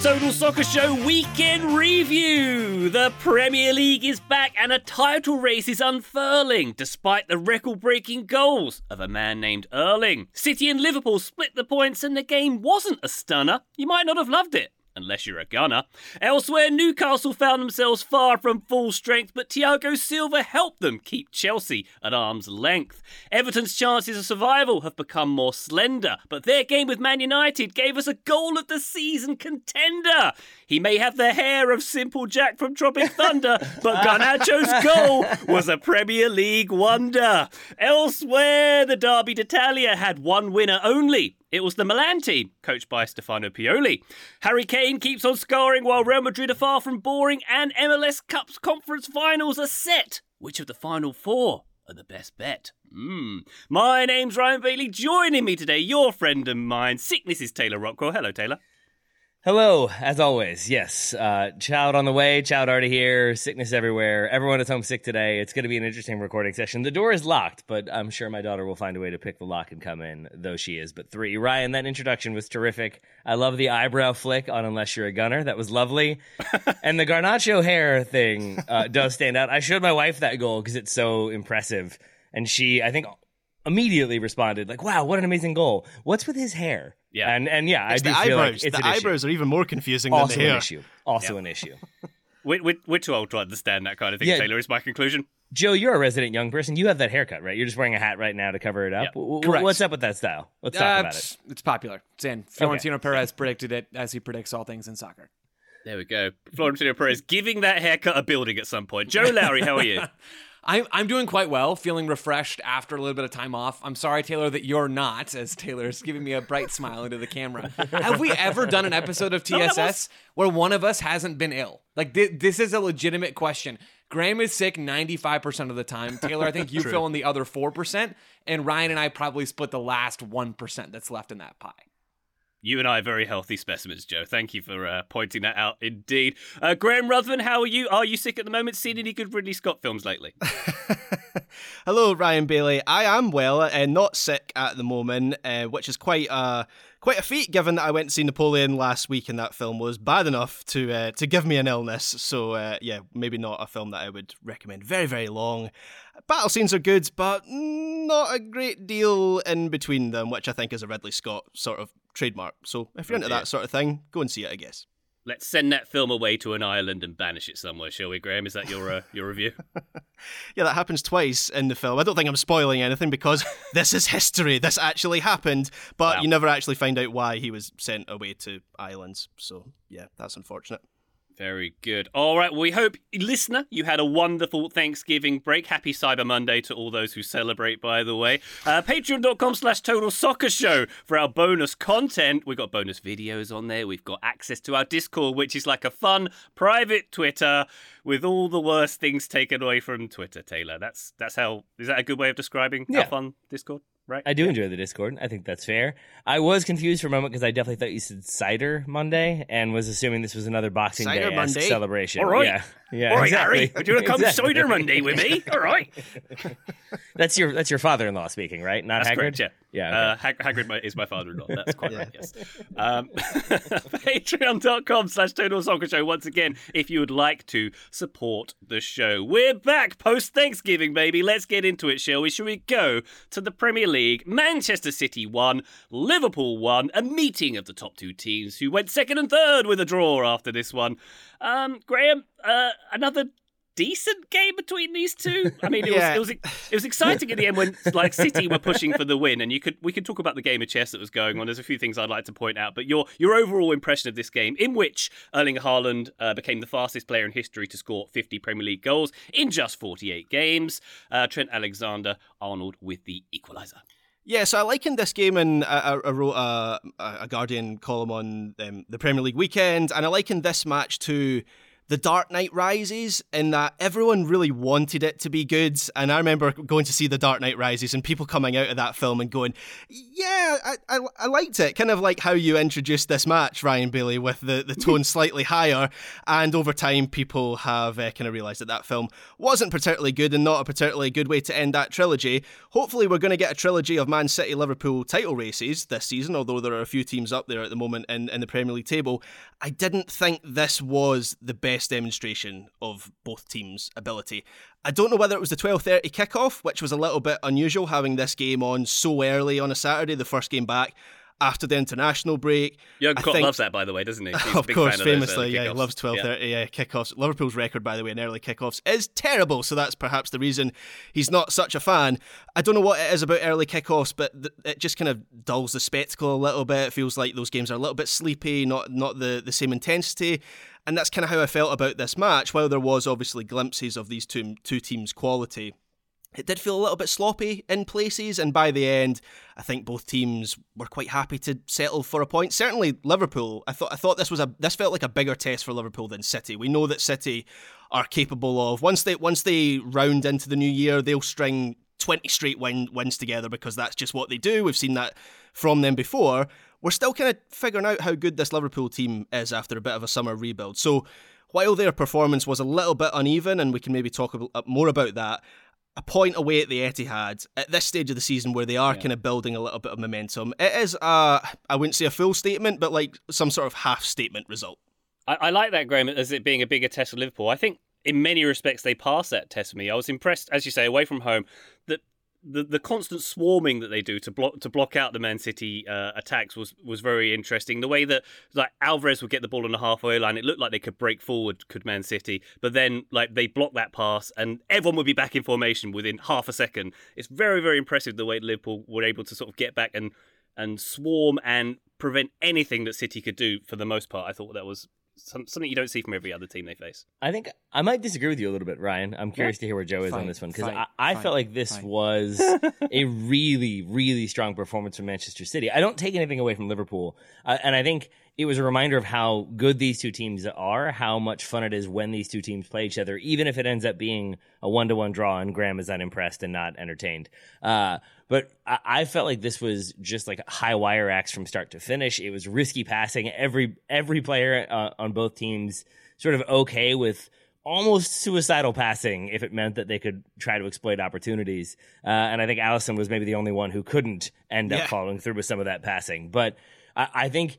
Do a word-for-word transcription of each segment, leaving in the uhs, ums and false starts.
Total Soccer Show Weekend Review. The Premier League is back and a title race is unfurling despite the record-breaking goals of a man named Erling. City and Liverpool split the points and the game wasn't a stunner. You might not have loved it, unless you're a Gunner. Elsewhere, Newcastle found themselves far from full strength, but Thiago Silva helped them keep Chelsea at arm's length. Everton's chances of survival have become more slender, but their game with Man United gave us a goal of the season contender. He may have the hair of Simple Jack from Tropic Thunder, but Garnacho's goal was a Premier League wonder. Elsewhere, the Derby d'Italia had one winner only. It was the Milan team, coached by Stefano Pioli. Harry Kane keeps on scoring while Real Madrid are far from boring, and M L S Cup's conference finals are set. Which of the final four are the best bet? Mm. My name's Ryan Bailey. Joining me today, your friend and mine, Sickness is Taylor Rockwell. Hello, Taylor. Hello, as always. Yes, uh, Chowd on the way, Chowd already here, sickness everywhere. Everyone is homesick today. It's going to be an interesting recording session. The door is locked, but I'm sure my daughter will find a way to pick the lock and come in, though she is but three. Ryan, that introduction was terrific. I love the eyebrow flick on Unless You're a Gunner. That was lovely. And the Garnacho hair thing uh, does stand out. I showed my wife that goal because it's so impressive. And she, I think, immediately responded, like, wow, what an amazing goal. What's with his hair? Yeah, and and yeah, it's I do the feel eyebrows. Like it's the eyebrows issue. Are even more confusing also than the hair. An issue. Also yeah. an issue. we're, we're, we're too old to understand that kind of thing, yeah. Taylor, is my conclusion. Joe, you're a resident young person. You have that haircut, right? You're just wearing a hat right now to cover it up. Yeah. W- w- what's up with that style? Let's uh, talk about it. It's popular. It's in. Florentino okay. Perez predicted it, as he predicts all things in soccer. There we go. Florentino Perez giving that haircut a building at some point. Joe Lowry, how are you? I'm I'm doing quite well, feeling refreshed after a little bit of time off. I'm sorry, Taylor, that you're not, as Taylor's giving me a bright smile into the camera. Have we ever done an episode of T S S no, was- where one of us hasn't been ill? Like, th- this is a legitimate question. Graham is sick ninety-five percent of the time. Taylor, I think you fill in the other four percent, and Ryan and I probably split the last one percent that's left in that pie. You and I are very healthy specimens, Joe. Thank you for uh, pointing that out indeed. Uh, Graham Ruthven, how are you? Are you sick at the moment? Seen any good Ridley Scott films lately? Hello, Ryan Bailey. I am well and uh, not sick at the moment, uh, which is quite uh, quite a feat given that I went to see Napoleon last week and that film was bad enough to uh, to give me an illness. So, uh, yeah, maybe not a film that I would recommend. Very, very long. Battle scenes are good, but not a great deal in between them, which I think is a Ridley Scott sort of trademark. So if you're into that sort of thing, go and see it, I guess. Let's send that film away to an island and banish it somewhere, shall we, Graham? Is that your uh, your review? Yeah, that happens twice in the film. I don't think I'm spoiling anything because this is history. This actually happened, but wow. You never actually find out why he was sent away to islands. So, yeah, that's unfortunate. Very good. All right. Well, we hope, listener, you had a wonderful Thanksgiving break. Happy Cyber Monday to all those who celebrate, by the way. Uh, Patreon.com slash Total Soccer Show for our bonus content. We've got bonus videos on there. We've got access to our Discord, which is like a fun private Twitter with all the worst things taken away from Twitter, Taylor. That's that's how, is that a good way of describing yeah. how fun Discord? Right. I do yeah. enjoy the Discord. I think that's fair. I was confused for a moment because I definitely thought you said Cider Monday and was assuming this was another Boxing Day celebration. All right. Yeah. Yeah, all right, exactly. Harry. We're doing a come exactly. Cider Monday with me. All right. That's your that's your father-in-law speaking, right? Not that's Hagrid? Correct, yeah. yeah okay. uh, Hag- Hagrid my, is my father-in-law. That's quite yeah. right, yes. Um, Patreon.com slash Total Soccer Show. Once again, if you would like to support the show. We're back post-Thanksgiving, baby. Let's get into it, shall we? Shall we go to the Premier League? Manchester City won, Liverpool won, a meeting of the top two teams who went second and third with a draw after this one. Um, Graham, uh, another decent game between these two. I mean, it yeah. was it was it was exciting at the end when like City were pushing for the win, and you could we could talk about the game of chess that was going on. There's a few things I'd like to point out, but your your overall impression of this game, in which Erling Haaland uh, became the fastest player in history to score fifty Premier League goals in just forty-eight games. Uh, Trent Alexander-Arnold with the equaliser. Yeah, so I likened this game, and I, I wrote a, a Guardian column on um, the Premier League weekend, and I likened this match to The Dark Knight Rises, in that everyone really wanted it to be good. And I remember going to see The Dark Knight Rises and people coming out of that film and going, yeah, I, I, I liked it. Kind of like how you introduced this match, Ryan Bailey, with the, the tone slightly higher. And over time, people have uh, kind of realised that that film wasn't particularly good, and not a particularly good way to end that trilogy. Hopefully, we're going to get a trilogy of Man City, Liverpool title races this season, although there are a few teams up there at the moment in, in the Premier League table. I didn't think this was the best demonstration of both teams' ability. I don't know whether it was the twelve thirty kickoff, which was a little bit unusual, having this game on so early on a Saturday, the first game back after the international break. Jürgen Klopp think... loves that, by the way, doesn't he? He's of a big course, fan famously, of those, uh, yeah, he loves twelve thirty yeah. yeah, kickoffs. Liverpool's record, by the way, in early kickoffs is terrible, so that's perhaps the reason he's not such a fan. I don't know what it is about early kickoffs, but th- it just kind of dulls the spectacle a little bit. It feels like those games are a little bit sleepy, not not the, the same intensity. And that's kind of how I felt about this match. While there was obviously glimpses of these two, two teams' quality, it did feel a little bit sloppy in places. And by the end, I think both teams were quite happy to settle for a point. Certainly Liverpool. I thought I thought this was a this felt like a bigger test for Liverpool than City. We know that City are capable of, once they once they round into the new year, they'll string twenty straight win, wins together, because that's just what they do. We've seen that from them before. We're still kind of figuring out how good this Liverpool team is after a bit of a summer rebuild. So while their performance was a little bit uneven, and we can maybe talk more about that, a point away at the Etihad at this stage of the season, where they are yeah. kind of building a little bit of momentum, it is a, I wouldn't say a full statement, but like some sort of half statement result. I, I like that, Graham, as it being a bigger test for Liverpool. I think in many respects they passed that test for me. I was impressed, as you say, away from home, that The the constant swarming that they do to block to block out the Man City uh, attacks was, was very interesting. The way that like Alvarez would get the ball on the halfway line, it looked like they could break forward, could Man City, but then like they blocked that pass and everyone would be back in formation within half a second. It's very, very impressive the way Liverpool were able to sort of get back and and swarm and prevent anything that City could do for the most part. I thought that was some, something you don't see from every other team they face. I think I might disagree with you a little bit, Ryan. I'm curious yeah. to hear where Joe is fine, on this one, because I, I fine, felt like this fine. was a really, really strong performance from Manchester City. I don't take anything away from Liverpool, uh, and I think it was a reminder of how good these two teams are, how much fun it is when these two teams play each other, even if it ends up being a one-to-one draw and Graham is unimpressed and not entertained. Uh, but I, I felt like this was just like high wire acts from start to finish. It was risky passing. Every every player uh, on both teams sort of okay with almost suicidal passing if it meant that they could try to exploit opportunities. Uh, and I think Alisson was maybe the only one who couldn't end up yeah. following through with some of that passing. But I, I think...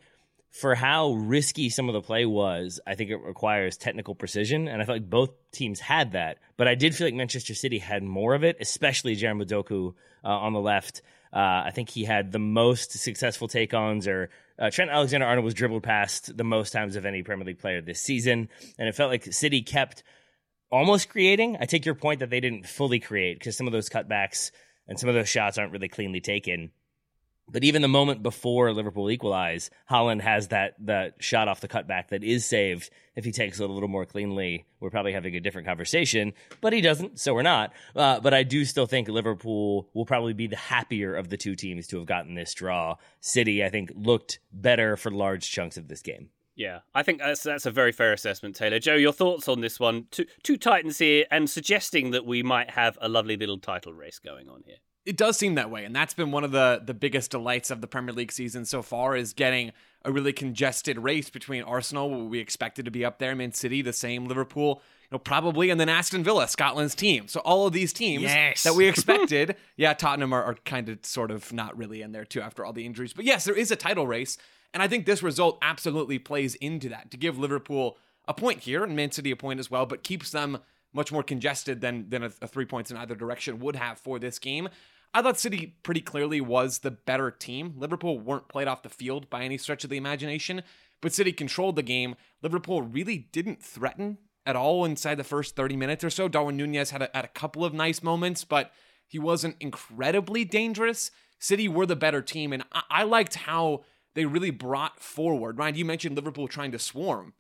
for how risky some of the play was, I think it requires technical precision, and I felt like both teams had that. But I did feel like Manchester City had more of it, especially Jeremy Doku uh, on the left. Uh, I think he had the most successful take-ons, or uh, Trent Alexander-Arnold was dribbled past the most times of any Premier League player this season, and it felt like City kept almost creating. I take your point that they didn't fully create, because some of those cutbacks and some of those shots aren't really cleanly taken. But even the moment before Liverpool equalize, Haaland has that, that shot off the cutback that is saved. If he takes it a little more cleanly, we're probably having a different conversation. But he doesn't, so we're not. Uh, but I do still think Liverpool will probably be the happier of the two teams to have gotten this draw. City, I think, looked better for large chunks of this game. Yeah, I think that's that's a very fair assessment, Taylor. Joe, your thoughts on this one? Two, two Titans here, and suggesting that we might have a lovely little title race going on here. It does seem that way, and that's been one of the, the biggest delights of the Premier League season so far, is getting a really congested race between Arsenal, what we expected to be up there, Man City, the same, Liverpool, you know, probably, and then Aston Villa, Scotland's team. So all of these teams yes. that we expected, yeah, Tottenham are, are kind of sort of not really in there too after all the injuries. But yes, there is a title race, and I think this result absolutely plays into that, to give Liverpool a point here and Man City a point as well, but keeps them much more congested than than a, a three points in either direction would have for this game. I thought City pretty clearly was the better team. Liverpool weren't played off the field by any stretch of the imagination, but City controlled the game. Liverpool really didn't threaten at all inside the first thirty minutes or so. Darwin Nunez had a, had a couple of nice moments, but he wasn't incredibly dangerous. City were the better team, and I, I liked how they really brought forward. Ryan, you mentioned Liverpool trying to swarm.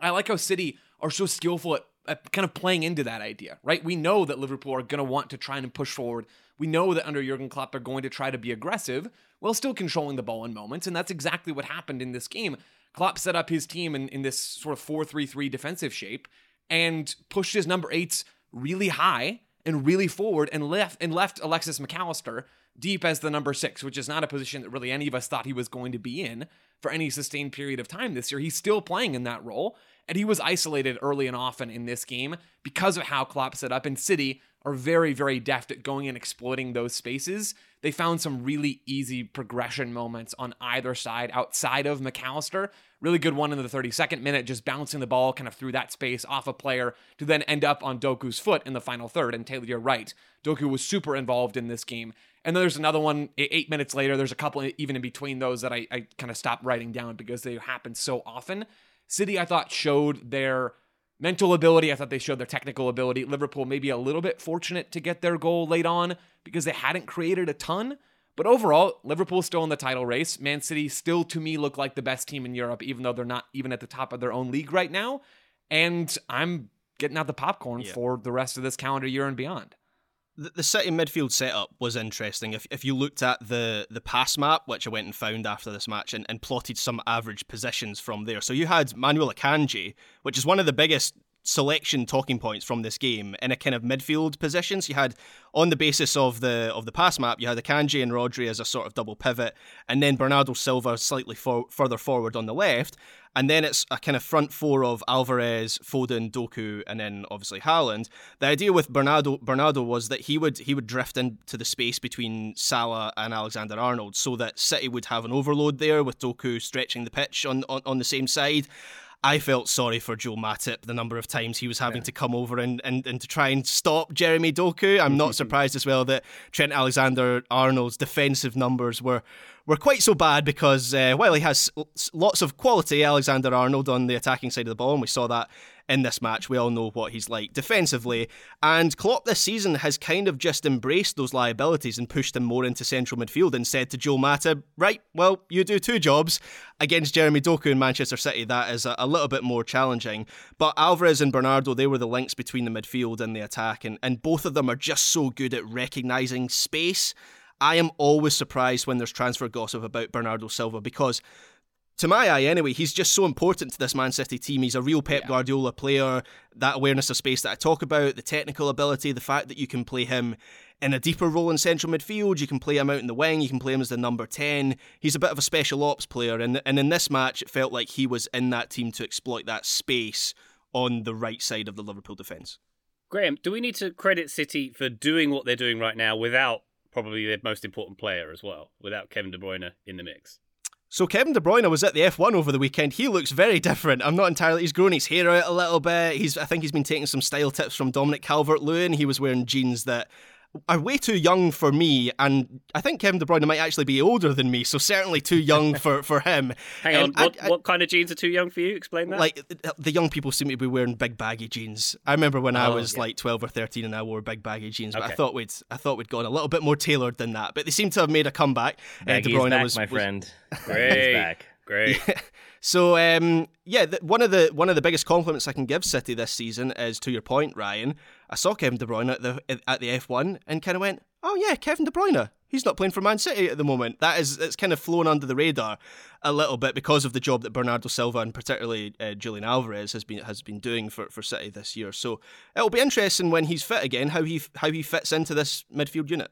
I like how City are so skillful at, at kind of playing into that idea, right? We know that Liverpool are going to want to try and push forward. We know that under Jurgen Klopp, they're going to try to be aggressive while still controlling the ball in moments, and that's exactly what happened in this game. Klopp set up his team in, in this sort of four three three defensive shape and pushed his number eights really high and really forward and left and left Alexis McAllister deep as the number six, which is not a position that really any of us thought he was going to be in for any sustained period of time this year. He's still playing in that role, and he was isolated early and often in this game because of how Klopp set up, and City are very, very deft at going and exploiting those spaces. They found some really easy progression moments on either side outside of McAllister. Really good one in the thirty-second minute, just bouncing the ball kind of through that space off a player to then end up on Doku's foot in the final third. And Taylor, you're right. Doku was super involved in this game. And then there's another one eight minutes later. There's a couple even in between those that I, I kind of stopped writing down because they happen so often. City, I thought, showed their mental ability. I thought they showed their technical ability. Liverpool maybe a little bit fortunate to get their goal late on because they hadn't created a ton. But overall, Liverpool still in the title race. Man City still, to me, look like the best team in Europe, even though they're not even at the top of their own league right now. And I'm getting out the popcorn yeah. for the rest of this calendar year and beyond. The, the City midfield setup was interesting. If if you looked at the, the pass map, which I went and found after this match, and, and plotted some average positions from there. So you had Manuel Akanji, which is one of the biggest selection talking points from this game, in a kind of midfield position. So you had, on the basis of the of the pass map, you had Akanji and Rodri as a sort of double pivot, and then Bernardo Silva slightly for, further forward on the left. And then it's a kind of front four of Alvarez, Foden, Doku, and then obviously Haaland. The idea with Bernardo Bernardo was that he would he would drift into the space between Salah and Alexander-Arnold, so that City would have an overload there with Doku stretching the pitch on, on, on the same side. I felt sorry for Joe Matip, the number of times he was having yeah. to come over and, and, and to try and stop Jeremy Doku. I'm not surprised as well that Trent Alexander-Arnold's defensive numbers were were quite so bad because uh, while he has lots of quality, Alexander-Arnold on the attacking side of the ball, and we saw that in this match, we all know what he's like defensively. And Klopp this season has kind of just embraced those liabilities and pushed him more into central midfield and said to Joe Matip, right, well, you do two jobs against Jeremy Doku in Manchester City. That is a, a little bit more challenging. But Alvarez and Bernardo, they were the links between the midfield and the attack, and, and both of them are just so good at recognising space. I am always surprised when there's transfer gossip about Bernardo Silva because, to my eye anyway, he's just so important to this Man City team. He's a real Pep yeah. Guardiola player. That awareness of space that I talk about, the technical ability, the fact that you can play him in a deeper role in central midfield, you can play him out in the wing, you can play him as the number ten. He's a bit of a special ops player, and, and in this match, it felt like he was in that team to exploit that space on the right side of the Liverpool defence. Graham, do we need to credit City for doing what they're doing right now without probably their most important player as well, without Kevin De Bruyne in the mix? So Kevin De Bruyne was at the F one over the weekend. He looks very different. I'm not entirely... He's grown his hair out a little bit. He's, I think he's been taking some style tips from Dominic Calvert-Lewin. He was wearing jeans that are way too young for me, and I think Kevin De Bruyne might actually be older than me, so certainly too young for, for him. Hang um, on, what, I, I, what kind of jeans are too young for you? Explain that. Like, the young people seem to be wearing big baggy jeans. I remember when oh, I was yeah. like twelve or thirteen and I wore big baggy jeans, but okay. I thought we'd I thought we'd gone a little bit more tailored than that, but they seem to have made a comeback. Uh, De Bruyne back, was my was, friend. Great. back. Great. Yeah. So um, yeah, the, one of the one of the biggest compliments I can give City this season is, to your point, Ryan, I saw Kevin De Bruyne at the at the F one and kind of went, oh yeah, Kevin De Bruyne. He's not playing for Man City at the moment. That is, it's kind of flown under the radar a little bit because of the job that Bernardo Silva and particularly uh, Julian Alvarez has been has been doing for, for City this year. So it'll be interesting when he's fit again how he how he fits into this midfield unit.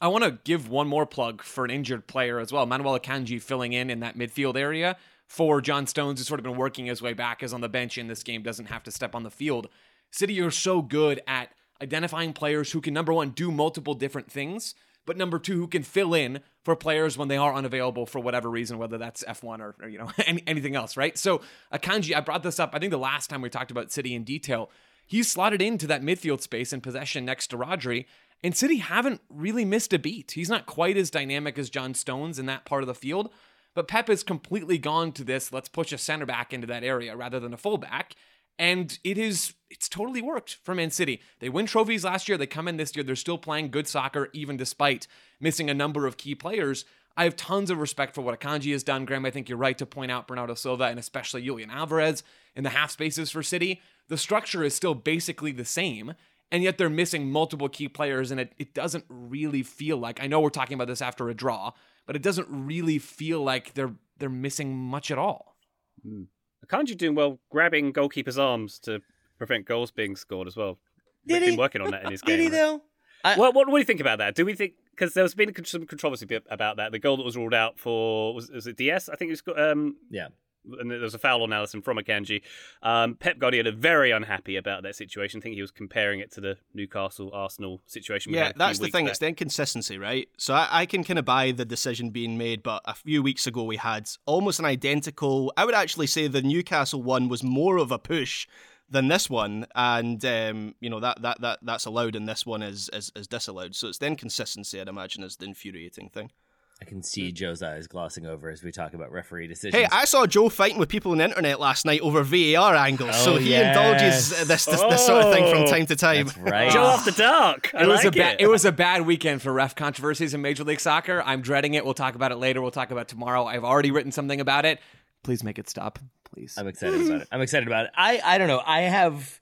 I want to give one more plug for an injured player as well. Manuel Akanji filling in in that midfield area for John Stones, who's sort of been working his way back as on the bench in this game, doesn't have to step on the field. City are so good at identifying players who can, number one, do multiple different things, but number two, who can fill in for players when they are unavailable for whatever reason, whether that's F one or, or you know any, anything else, right? So Akanji, I brought this up, I think the last time we talked about City in detail, he's slotted into that midfield space in possession next to Rodri, and City haven't really missed a beat. He's not quite as dynamic as John Stones in that part of the field, but Pep has completely gone to this, let's push a center back into that area rather than a fullback. And it is, it's totally worked for Man City. They win trophies last year. They come in this year. They're still playing good soccer, even despite missing a number of key players. I have tons of respect for what Akanji has done. Graham, I think you're right to point out Bernardo Silva and especially Julian Alvarez in the half spaces for City. The structure is still basically the same, and yet they're missing multiple key players, and it, it doesn't really feel like, I know we're talking about this after a draw, but it doesn't really feel like they're they're missing much at all. Mm. Akanji doing well, grabbing goalkeepers' arms to prevent goals being scored as well. Did He's he? been working on that in his game. Did he though? I... Well, what, what do you think about that? Do we think, because there's been some controversy about that, the goal that was ruled out for, was, was it D S? I think it was, um, yeah. And there was a foul on Alisson from Akanji. Um, Pep Guardiola very unhappy about that situation. I think he was comparing it to the Newcastle-Arsenal situation. Yeah, that's the thing. Back. It's the inconsistency, right? So I, I can kind of buy the decision being made, but a few weeks ago we had almost an identical... I would actually say the Newcastle one was more of a push than this one, and um, you know that, that that that's allowed, and this one is, is is disallowed. So it's the inconsistency, I'd imagine, is the infuriating thing. I can see Joe's eyes glossing over as we talk about referee decisions. Hey, I saw Joe fighting with people on the internet last night over V A R angles, oh, so he yes. indulges this this, oh, this sort of thing from time to time. That's right. Joe after dark. I it like was a it. Ba- it was a bad weekend for ref controversies in Major League Soccer. I'm dreading it. We'll talk about it later. We'll talk about it tomorrow. I've already written something about it. Please make it stop. Please. I'm excited about it. I'm excited about it. I, I don't know. I have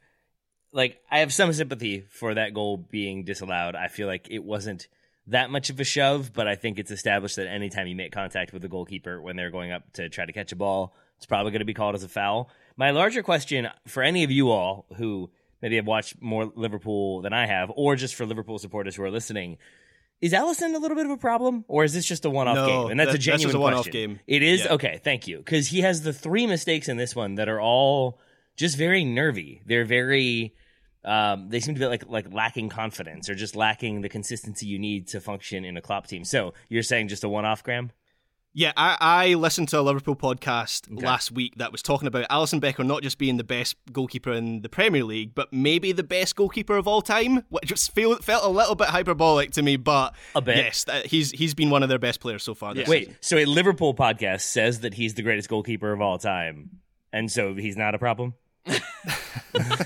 like I have some sympathy for that goal being disallowed. I feel like it wasn't that much of a shove, but I think it's established that anytime you make contact with the goalkeeper when they're going up to try to catch a ball, it's probably going to be called as a foul. My larger question for any of you all who maybe have watched more Liverpool than I have, or just for Liverpool supporters who are listening, is Alisson a little bit of a problem, or is this just a one-off no, game? And that's th- a genuine this is a one-off question. Game. It is? Yeah. Okay, thank you. Because he has the three mistakes in this one that are all just very nervy. They're very... Um, they seem to be like like lacking confidence or just lacking the consistency you need to function in a Klopp team. So you're saying just a one-off, Graham? Yeah, I, I listened to a Liverpool podcast okay. last week that was talking about Alisson Becker not just being the best goalkeeper in the Premier League, but maybe the best goalkeeper of all time, which just feel, felt a little bit hyperbolic to me, but a bit. yes, he's he's been one of their best players so far. This yeah. Wait, so a Liverpool podcast says that he's the greatest goalkeeper of all time, and so he's not a problem?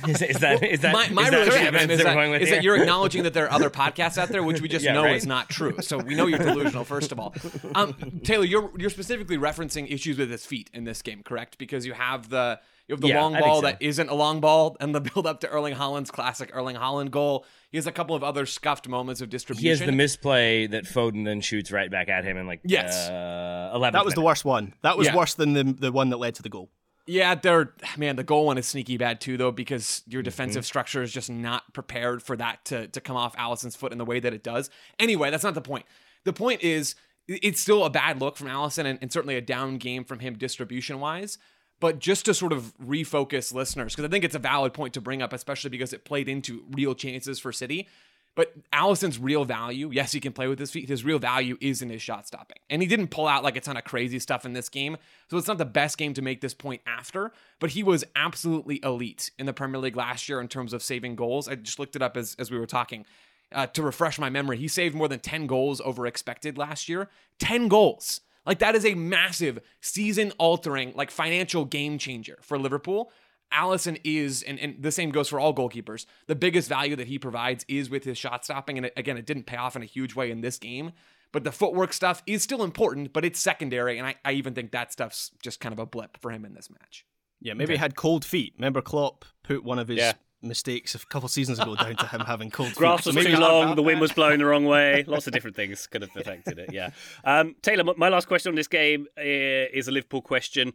is, is that is that my, my is that, is is that, going with is that you're acknowledging that there are other podcasts out there which we just yeah, know right? is not true. So we know you're delusional. First of all, um, Taylor, you're you're specifically referencing issues with his feet in this game, correct? Because you have the you have the yeah, long ball so. that isn't a long ball, and the build up to Erling Haaland's classic Erling Haaland goal. He has a couple of other scuffed moments of distribution. He has the misplay that Foden then shoots right back at him, and like yes, uh, eleventh that was minute. The worst one. That was yeah. worse than the the one that led to the goal. Yeah, they're man, the goal one is sneaky bad too, though, because your defensive mm-hmm. structure is just not prepared for that to, to come off Alisson's foot in the way that it does. Anyway, that's not the point. The point is it's still a bad look from Alisson and, and certainly a down game from him distribution-wise, but just to sort of refocus listeners, because I think it's a valid point to bring up, especially because it played into real chances for City. But Alisson's real value, yes, he can play with his feet. His real value is in his shot stopping. And he didn't pull out like a ton of crazy stuff in this game. So it's not the best game to make this point after. But he was absolutely elite in the Premier League last year in terms of saving goals. I just looked it up as, as we were talking. Uh, to refresh my memory, he saved more than ten goals over expected last year. ten goals. Like that is a massive season-altering, like financial game changer for Liverpool. Alisson is, and, and the same goes for all goalkeepers, the biggest value that he provides is with his shot stopping. And it, again, it didn't pay off in a huge way in this game. But the footwork stuff is still important, but it's secondary. And I, I even think that stuff's just kind of a blip for him in this match. Yeah, maybe okay. he had cold feet. Remember Klopp put one of his... Yeah. mistakes a couple seasons ago down to him having cold feet. Grass was so too long, the wind was blowing the wrong way, lots of different things could have affected it. Yeah, um, Taylor, my last question on this game is a Liverpool question.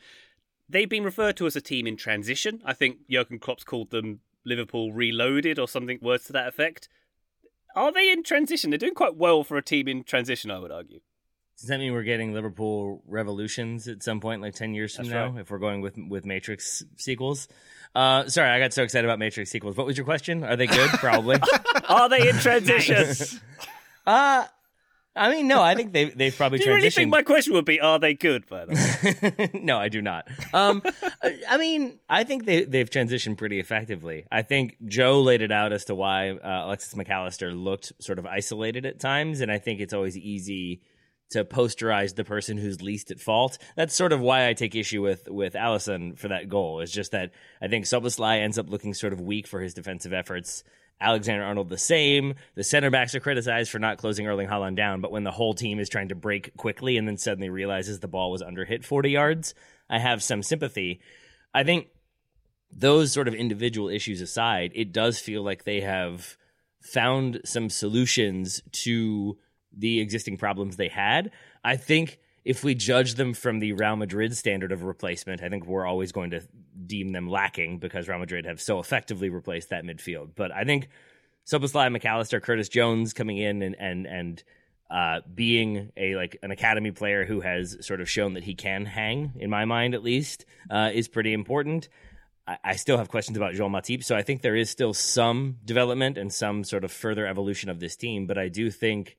They've been referred to as a team in transition. I think Jurgen Klopp's called them Liverpool Reloaded or something words to that effect. Are they in transition? They're doing quite well for a team in transition, I would argue. Does that mean we're getting Liverpool Revolutions at some point, like ten years from That's now, right. if we're going with with Matrix sequels? Uh, sorry, I got so excited about Matrix sequels. What was your question? Are they good? Probably. Are they in transition? uh, I mean, no, I think they, they've probably transitioned. Do you really think my question would be, are they good, by the way? No, I do not. Um, I mean, I think they, they've transitioned pretty effectively. I think Joe laid it out as to why uh, Alexis McAllister looked sort of isolated at times, and I think it's always easy to posterize the person who's least at fault. That's sort of why I take issue with with Alisson for that goal. It's just that I think Szoboszlai ends up looking sort of weak for his defensive efforts. Alexander-Arnold the same. The center backs are criticized for not closing Erling Haaland down, but when the whole team is trying to break quickly and then suddenly realizes the ball was underhit forty yards, I have some sympathy. I think those sort of individual issues aside, it does feel like they have found some solutions to the existing problems they had. I think if we judge them from the Real Madrid standard of replacement, I think we're always going to deem them lacking because Real Madrid have so effectively replaced that midfield. But I think Szoboszlai, McAllister, Curtis Jones coming in and and and uh, being a like an academy player who has sort of shown that he can hang, in my mind at least, uh, is pretty important. I, I still have questions about Joel Matip, so I think there is still some development and some sort of further evolution of this team. But I do think,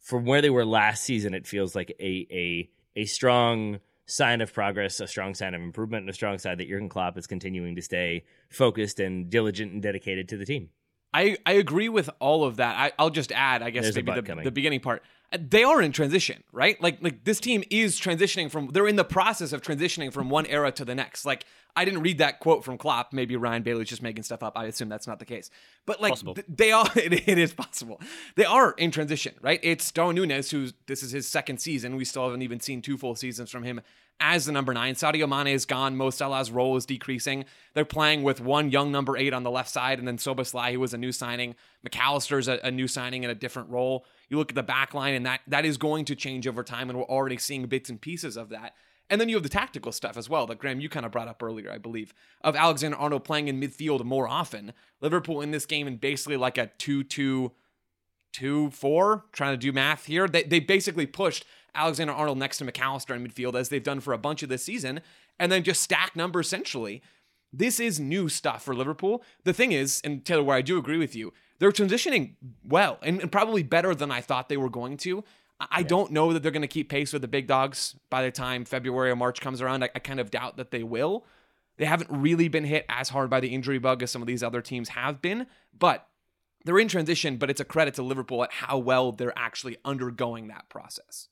from where they were last season, it feels like a a a strong sign of progress, a strong sign of improvement, and a strong sign that Jurgen Klopp is continuing to stay focused and diligent and dedicated to the team. I, I agree with all of that. I, I'll just add, I guess, There's maybe the, the beginning part. They are in transition, right? Like, like this team is transitioning from, they're in the process of transitioning from one era to the next. Like, I didn't read that quote from Klopp. Maybe Ryan Bailey's just making stuff up. I assume that's not the case. But like, th- they are, it, it is possible. They are in transition, right? It's Darwin Núñez, who's, this is his second season. We still haven't even seen two full seasons from him as the number nine. Sadio Mane is gone. Mo Salah's role is decreasing. They're playing with one young number eight on the left side, and then Szoboszlai, who was a new signing. McAllister's a, a new signing in a different role. You look at the back line, and that that is going to change over time, and we're already seeing bits and pieces of that. And then you have the tactical stuff as well that, Graham, you kind of brought up earlier, I believe, of Alexander-Arnold playing in midfield more often. Liverpool in this game in basically like a two two two four, trying to do math here. They, they basically pushed Alexander-Arnold next to McAllister in midfield, as they've done for a bunch of this season, and then just stack numbers centrally. This is new stuff for Liverpool. The thing is, and Taylor, where I do agree with you, they're transitioning well and, and probably better than I thought they were going to. I, I don't know that they're going to keep pace with the big dogs by the time February or March comes around. I, I kind of doubt that they will. They haven't really been hit as hard by the injury bug as some of these other teams have been, but they're in transition, but it's a credit to Liverpool at how well they're actually undergoing that process.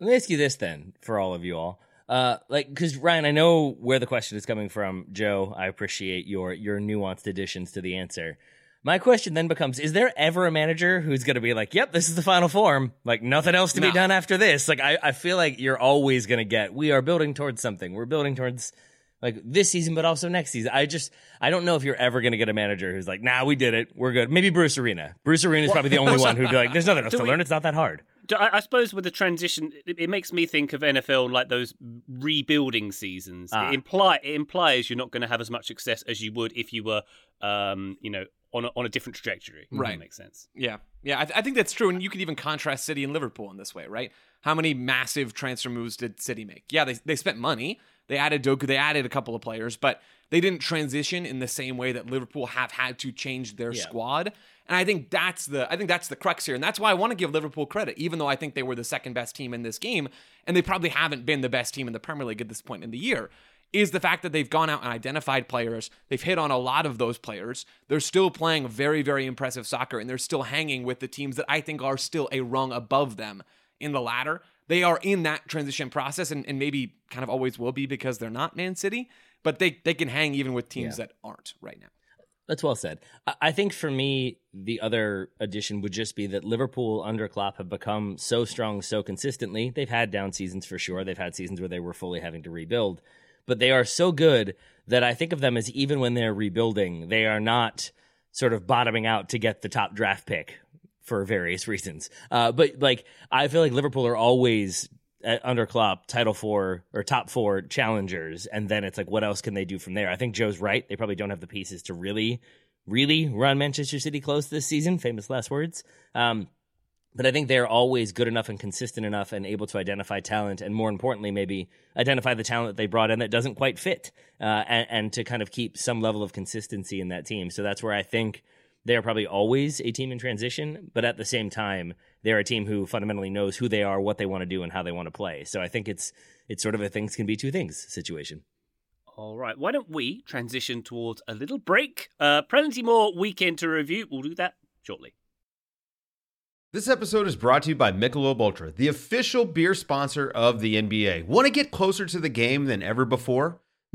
Let me ask you this then, for all of you all. Uh, like, because Ryan, I know where the question is coming from. Joe, I appreciate your your nuanced additions to the answer. My question then becomes: is there ever a manager who's going to be like, "Yep, this is the final form. Like nothing else to no. be done after this." Like, I, I feel like you're always going to get, we are building towards something. We're building towards like this season, but also next season. I just I don't know if you're ever going to get a manager who's like, "Nah, we did it. We're good." Maybe Bruce Arena. Bruce Arena is probably the only one who'd be like, "There's nothing else Do to we- learn. It's not that hard." I suppose with the transition, it makes me think of N F L like those rebuilding seasons. Ah. It, imply, it implies you're not going to have as much success as you would if you were, um, you know, on a, on a different trajectory. Right. That makes sense. Yeah. Yeah, I, th- I think that's true. And you could even contrast City and Liverpool in this way, right? How many massive transfer moves did City make? Yeah, they they spent money. They added Doku. They added a couple of players, but they didn't transition in the same way that Liverpool have had to change their yeah. squad. And I think that's the I think that's the crux here. And that's why I want to give Liverpool credit, even though I think they were the second best team in this game, and they probably haven't been the best team in the Premier League at this point in the year, is the fact that they've gone out and identified players. They've hit on a lot of those players. They're still playing very, very impressive soccer, and they're still hanging with the teams that I think are still a rung above them in the ladder. They are in that transition process, and, and maybe kind of always will be because they're not Man City, but they, they can hang even with teams yeah. that aren't right now. That's well said. I think for me, the other addition would just be that Liverpool under Klopp have become so strong so consistently. They've had down seasons for sure. They've had seasons where they were fully having to rebuild. But they are so good that I think of them as even when they're rebuilding, they are not sort of bottoming out to get the top draft pick for various reasons. Uh, but like I feel like Liverpool are always under Klopp, title four or top four challengers, and then it's like, what else can they do from there? I think Joe's right. They probably don't have the pieces to really, really run Manchester City close this season. Famous last words. Um, but I think they're always good enough and consistent enough and able to identify talent, and more importantly, maybe identify the talent that they brought in that doesn't quite fit, uh, and, and to kind of keep some level of consistency in that team. So that's where I think they are probably always a team in transition, but at the same time, they're a team who fundamentally knows who they are, what they want to do, and how they want to play. So I think it's it's sort of a things can be two things situation. All right. Why don't we transition towards a little break? Uh, plenty more weekend to review. We'll do that shortly. This episode is brought to you by Michelob Ultra, the official beer sponsor of the N B A. Want to get closer to the game than ever before?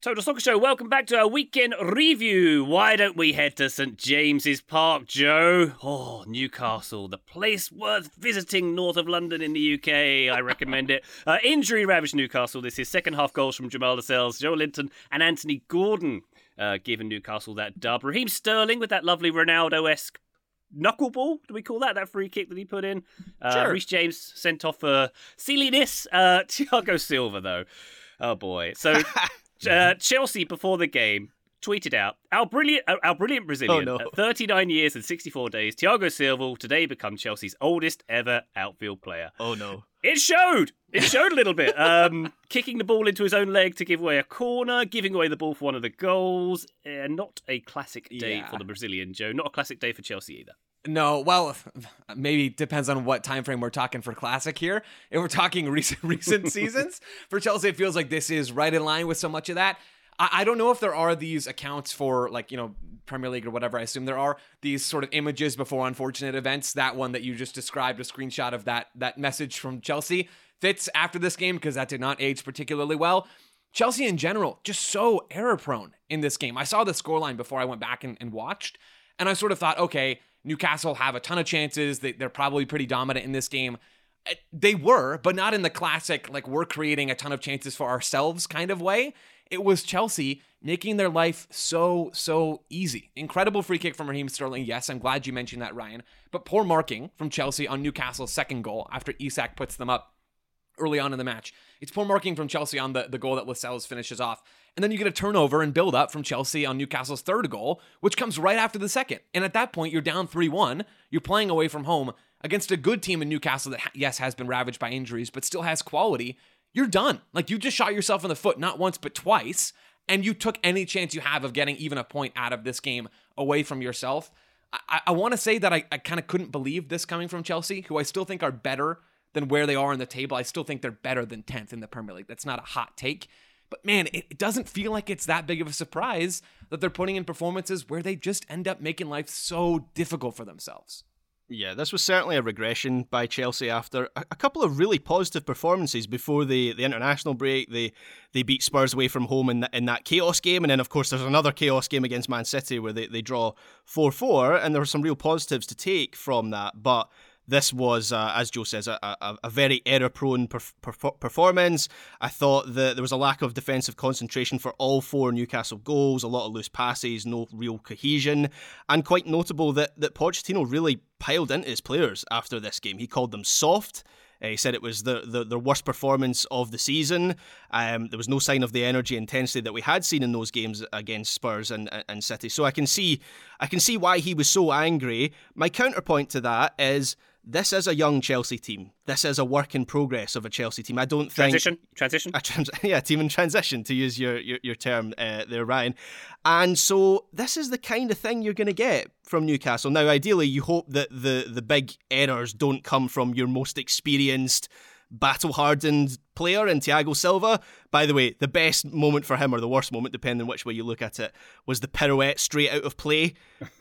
Total Soccer Show, welcome back to our weekend review. Why don't we head to Saint James's Park, Joe? Oh, Newcastle, the place worth visiting north of London in the U K. I recommend it. Uh, injury-ravaged Newcastle. This is second-half goals from Jamal Lascelles, Joe Linton and Anthony Gordon, uh, giving Newcastle that dub. Raheem Sterling with that lovely Ronaldo-esque knuckleball, do we call that? That free kick that he put in. Uh, sure. Reece James sent off for silliness. Uh, Thiago Silva, though. Oh, boy. So... Uh, Chelsea, before the game, tweeted out, our brilliant our brilliant Brazilian, oh, no. at thirty-nine years and sixty-four days, Thiago Silva will today become Chelsea's oldest ever outfield player. Oh, no. It showed. It showed a little bit. Um, kicking the ball into his own leg to give away a corner, giving away the ball for one of the goals. Uh, not a classic day yeah. for the Brazilian, Joe. Not a classic day for Chelsea either. No, well, maybe depends on what time frame we're talking for classic here. If we're talking recent recent seasons, for Chelsea, it feels like this is right in line with so much of that. I, I don't know if there are these accounts for, like, you know, Premier League or whatever. I assume there are these sort of images before unfortunate events. That one that you just described, a screenshot of that that message from Chelsea, fits after this game because that did not age particularly well. Chelsea in general, just so error-prone in this game. I saw the scoreline before I went back and, and watched, and I sort of thought, okay, Newcastle have a ton of chances. They, they're probably pretty dominant in this game. They were, but not in the classic, like, we're creating a ton of chances for ourselves kind of way. It was Chelsea making their life so, so easy. Incredible free kick from Raheem Sterling. Yes, I'm glad you mentioned that, Ryan. But poor marking from Chelsea on Newcastle's second goal after Isak puts them up early on in the match. It's poor marking from Chelsea on the, the goal that Lascelles finishes off. And then you get a turnover and build up from Chelsea on Newcastle's third goal, which comes right after the second. And at that point, you're down three one. You're playing away from home against a good team in Newcastle that, yes, has been ravaged by injuries, but still has quality. You're done. Like, you just shot yourself in the foot, not once, but twice. And you took any chance you have of getting even a point out of this game away from yourself. I, I want to say that I, I kind of couldn't believe this coming from Chelsea, who I still think are better than where they are on the table. I still think they're better than tenth in the Premier League. That's not a hot take. But man, it doesn't feel like it's that big of a surprise that they're putting in performances where they just end up making life so difficult for themselves. Yeah, this was certainly a regression by Chelsea after a couple of really positive performances before the, the international break. They they beat Spurs away from home in, the, in that chaos game. And then, of course, there's another chaos game against Man City where they, they draw four four. And there were some real positives to take from that. But this was, uh, as Joe says, a, a, a very error-prone perf- perf- performance. I thought that there was a lack of defensive concentration for all four Newcastle goals, a lot of loose passes, no real cohesion, and quite notable that, that Pochettino really piled into his players after this game. He called them soft. Uh, he said it was the, the, the worst performance of the season. Um, there was no sign of the energy intensity that we had seen in those games against Spurs and, and, and City. So I can see, I can see why he was so angry. My counterpoint to that is, this is a young Chelsea team. This is a work in progress of a Chelsea team. I don't think... Transition? Transition? A trans- yeah, team in transition, to use your, your, your term uh, there, Ryan. And so this is the kind of thing you're going to get from Newcastle. Now, ideally, you hope that the, the big errors don't come from your most experienced, battle-hardened player in Thiago Silva. By the way, the best moment for him, or the worst moment, depending on which way you look at it, was the pirouette straight out of play,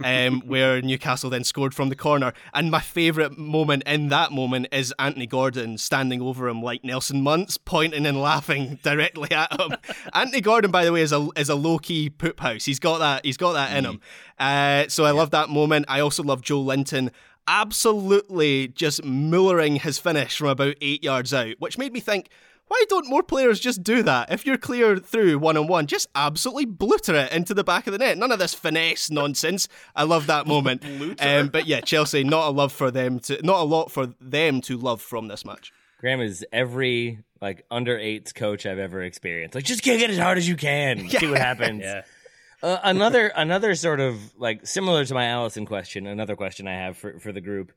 um, where Newcastle then scored from the corner. And my favourite moment in that moment is Anthony Gordon standing over him like Nelson Muntz, pointing and laughing directly at him. Anthony Gordon, by the way, is a is a low-key poop house. He's got that. He's got that mm. in him. Uh, so I yeah. love that moment. I also love Joe Linton absolutely just mullering his finish from about eight yards out, which made me think, why don't more players just do that? If you're clear through one-on-one, just absolutely bluter it into the back of the net. None of this finesse nonsense. I love that moment. Um, but yeah, Chelsea, not a love for them to, not a lot for them to love from this match. Graham is every like under eights coach I've ever experienced. Like, just kick it as hard as you can. Yes. See what happens. Yeah. Uh, another another sort of like similar to my Alisson question, another question I have for, for the group.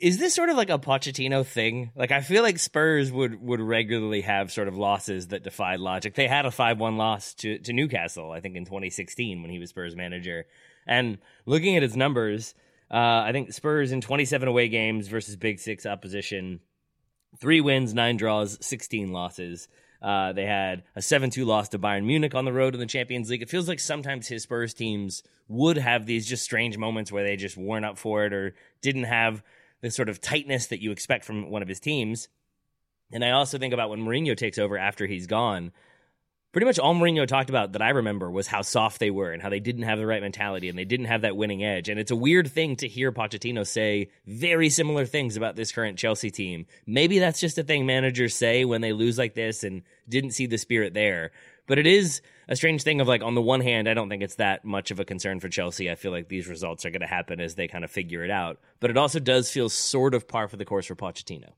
Is this sort of like a Pochettino thing? Like, I feel like Spurs would, would regularly have sort of losses that defied logic. They had a five one loss to, to Newcastle, I think, in twenty sixteen when he was Spurs manager. And looking at his numbers, uh, I think Spurs in twenty-seven away games versus Big Six opposition, three wins, nine draws, sixteen losses. Uh, they had a seven two loss to Bayern Munich on the road in the Champions League. It feels like sometimes his Spurs teams would have these just strange moments where they just weren't up for it or didn't have the sort of tightness that you expect from one of his teams. And I also think about when Mourinho takes over after he's gone. Pretty much all Mourinho talked about that I remember was how soft they were and how they didn't have the right mentality and they didn't have that winning edge. And it's a weird thing to hear Pochettino say very similar things about this current Chelsea team. Maybe that's just a thing managers say when they lose like this and didn't see the spirit there. But it is a strange thing of like, on the one hand, I don't think it's that much of a concern for Chelsea. I feel like these results are going to happen as they kind of figure it out. But it also does feel sort of par for the course for Pochettino.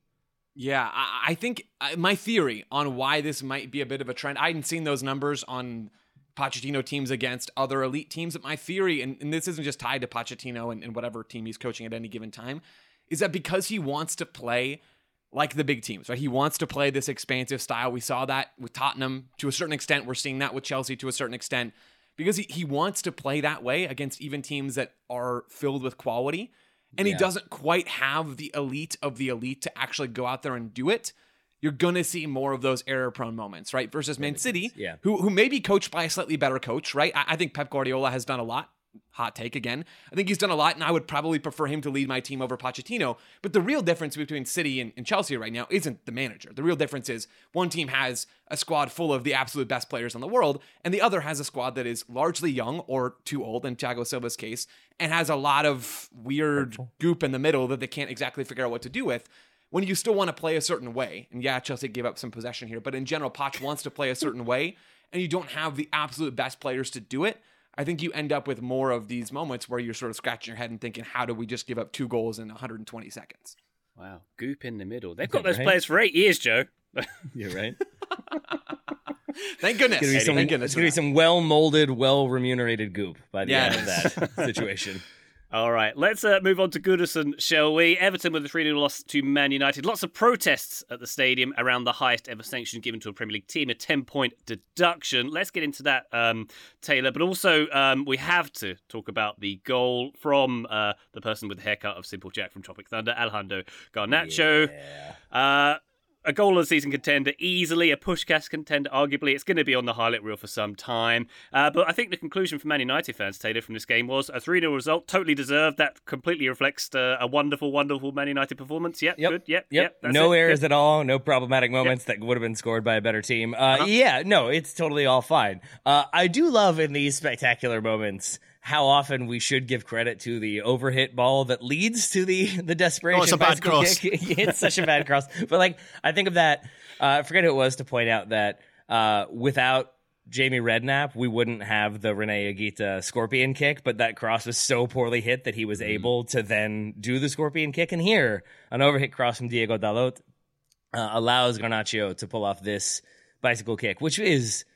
Yeah, I think my theory on why this might be a bit of a trend, I hadn't seen those numbers on Pochettino teams against other elite teams, but my theory, and, and this isn't just tied to Pochettino and, and whatever team he's coaching at any given time, is that because he wants to play like the big teams, right? He wants to play this expansive style. We saw that with Tottenham to a certain extent. We're seeing that with Chelsea to a certain extent because he, he wants to play that way against even teams that are filled with quality. And yeah. he doesn't quite have the elite of the elite to actually go out there and do it. You're going to see more of those error-prone moments, right? Versus Man City, yeah. who who may be coached by a slightly better coach, right? I, I think Pep Guardiola has done a lot. Hot take again. I think he's done a lot, and I would probably prefer him to lead my team over Pochettino. But the real difference between City and, and Chelsea right now isn't the manager. The real difference is one team has a squad full of the absolute best players in the world, and the other has a squad that is largely young or too old, in Thiago Silva's case, and has a lot of weird goop in the middle that they can't exactly figure out what to do with. When you still want to play a certain way, and yeah, Chelsea gave up some possession here, but in general, Poch wants to play a certain way, and you don't have the absolute best players to do it, I think you end up with more of these moments where you're sort of scratching your head and thinking, how do we just give up two goals in one hundred twenty seconds? Wow. Goop in the middle. They've got those right? players for eight years, Joe. You're right. Thank goodness. It's going to be some well-molded, well-remunerated goop by the yes. end of that situation. All right, let's uh, move on to Goodison, shall we? Everton with a three nil loss to Man United. Lots of protests at the stadium around the highest ever sanction given to a Premier League team, a ten-point deduction. Let's get into that, um, Taylor. But also, um, we have to talk about the goal from uh, the person with the haircut of Simple Jack from Tropic Thunder, Alejandro Garnacho. Yeah. Uh, a goal of the season contender easily, a Pushkas contender arguably. It's going to be on the highlight reel for some time. Uh, but I think the conclusion for Man United fans, Taylor, from this game was a three nil result, totally deserved. That completely reflects uh, a wonderful, wonderful Man United performance. Yep, yep. good, yep, yep. yep no it. errors good. at all, no problematic moments yep. that would have been scored by a better team. Uh, uh-huh. Yeah, no, it's totally all fine. Uh, I do love in these spectacular moments how often we should give credit to the overhit ball that leads to the the desperation. Oh, it's a bad cross. Kick. It's such a bad cross. But, like, I think of that. Uh, I forget who it was to point out that uh, without Jamie Redknapp, we wouldn't have the Rene Higuita scorpion kick, but that cross was so poorly hit that he was mm. able to then do the scorpion kick. And here, an overhit cross from Diego Dalot uh, allows Garnacho to pull off this bicycle kick, which is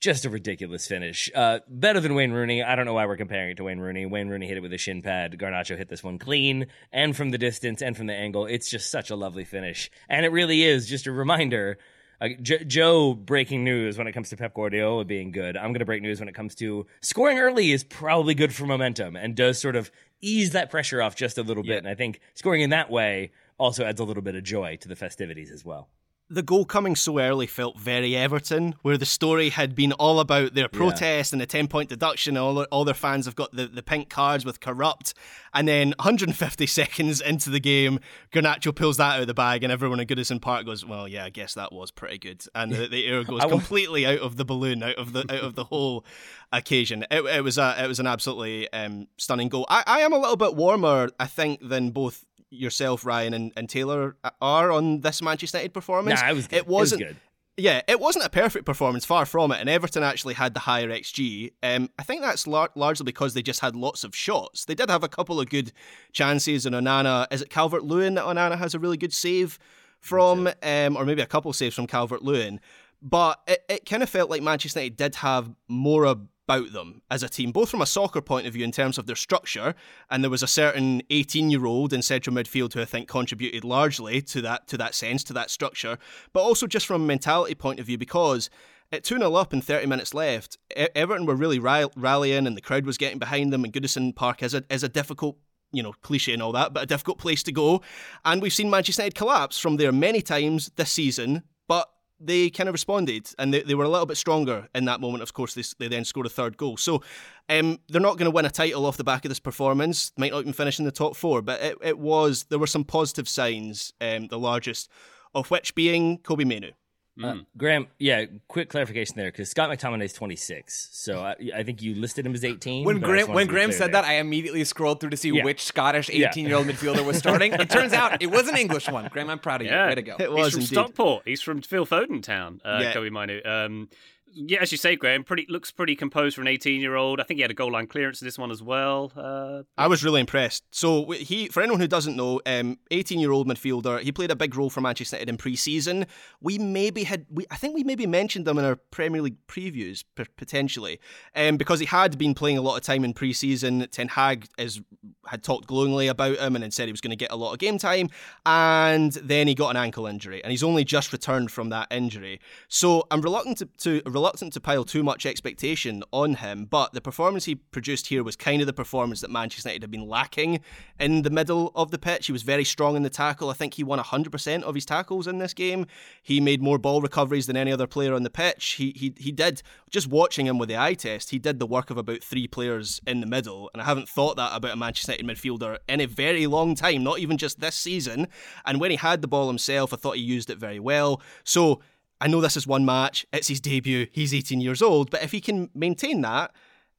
just a ridiculous finish. Uh, better than Wayne Rooney. I don't know why we're comparing it to Wayne Rooney. Wayne Rooney hit it with a shin pad. Garnacho hit this one clean and from the distance and from the angle. It's just such a lovely finish. And it really is just a reminder. Uh, J- Joe breaking news when it comes to Pep Guardiola being good. I'm going to break news when it comes to scoring early is probably good for momentum and does sort of ease that pressure off just a little bit. Yeah. And I think scoring in that way also adds a little bit of joy to the festivities as well. The goal coming so early felt very Everton, where the story had been all about their protest yeah. and the ten-point deduction. And all, all their fans have got the, the pink cards with corrupt. And then one hundred fifty seconds into the game, Garnacho pulls that out of the bag and everyone in Goodison Park goes, well, yeah, I guess that was pretty good. And the, the air goes completely out of the balloon, out of the out of the whole occasion. It, it, was, a, it was an absolutely um, stunning goal. I, I am a little bit warmer, I think, than both yourself, Ryan, and, and Taylor are on this Manchester United performance. Nah, it, was it wasn't. It was good. Yeah, it wasn't a perfect performance, far from it, and Everton actually had the higher X G. Um, I think that's lar- largely because they just had lots of shots. They did have a couple of good chances, and Onana, is it Calvert-Lewin that Onana has a really good save from, um, or maybe a couple of saves from Calvert-Lewin, but it, it kind of felt like Manchester United did have more of about them as a team, both from a soccer point of view in terms of their structure, and there was a certain eighteen-year-old in central midfield who I think contributed largely to that to that sense, to that structure, but also just from a mentality point of view, because at two nil up and thirty minutes left, Everton were really rallying and the crowd was getting behind them, and Goodison Park is a, is a difficult, you know, cliche and all that, but a difficult place to go, and we've seen Manchester United collapse from there many times this season, but they kind of responded, and they, they were a little bit stronger in that moment. Of course, they, they then scored a third goal. So um, they're not going to win a title off the back of this performance, might not even finish in the top four, but it, it was, there were some positive signs, um, the largest of which being Kobbie Mainoo. Mm. Uh, Graham, yeah, quick clarification there, because Scott McTominay's twenty-six, so I, I think you listed him as eighteen. When Graham, when Graham said there. that, I immediately scrolled through to see yeah. which Scottish eighteen-year-old yeah. midfielder was starting. It turns out it was an English one. Graham, I'm proud of you. Yeah, way to go. It was He's from indeed. Stockport. He's from Phil Foden town, uh, yeah. Kobbie Mainoo. Um, yeah, as you say, Graham, pretty looks pretty composed for an eighteen-year-old. I think he had a goal line clearance in this one as well. Uh, I was really impressed. So he, for anyone who doesn't know, um, eighteen-year-old midfielder. He played a big role for Manchester United in pre-season. We maybe had, we, I think we maybe mentioned them in our Premier League previews p- potentially, um, because he had been playing a lot of time in pre-season. Ten Hag is, had talked glowingly about him and then said he was going to get a lot of game time, and then he got an ankle injury, and he's only just returned from that injury. So I'm reluctant to. to reluctant to pile too much expectation on him, but the performance he produced here was kind of the performance that Manchester United had been lacking in the middle of the pitch. He was very strong in the tackle. I think he won one hundred percent of his tackles in this game. He made more ball recoveries than any other player on the pitch. He he he did, just watching him with the eye test, he did the work of about three players in the middle, and I haven't thought that about a Manchester United midfielder in a very long time, not even just this season. And when he had the ball himself, I thought he used it very well. So I know this is one match, it's his debut, he's eighteen years old, but if he can maintain that,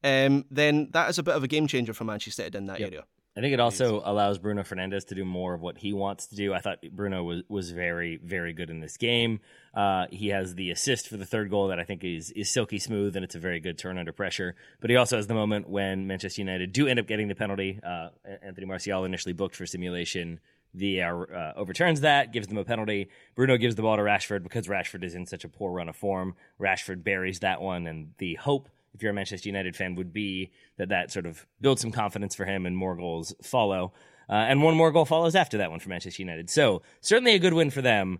um, then that is a bit of a game changer for Manchester United in that yep. area. I think it also allows Bruno Fernandes to do more of what he wants to do. I thought Bruno was, was very, very good in this game. Uh, he has the assist for the third goal that I think is, is silky smooth, and it's a very good turn under pressure. But he also has the moment when Manchester United do end up getting the penalty. Uh, Anthony Martial initially booked for simulation. The uh, overturns that, gives them a penalty. Bruno gives the ball to Rashford because Rashford is in such a poor run of form. Rashford buries that one, and the hope, if you're a Manchester United fan, would be that that sort of builds some confidence for him and more goals follow. Uh, and one more goal follows after that one for Manchester United. So certainly a good win for them.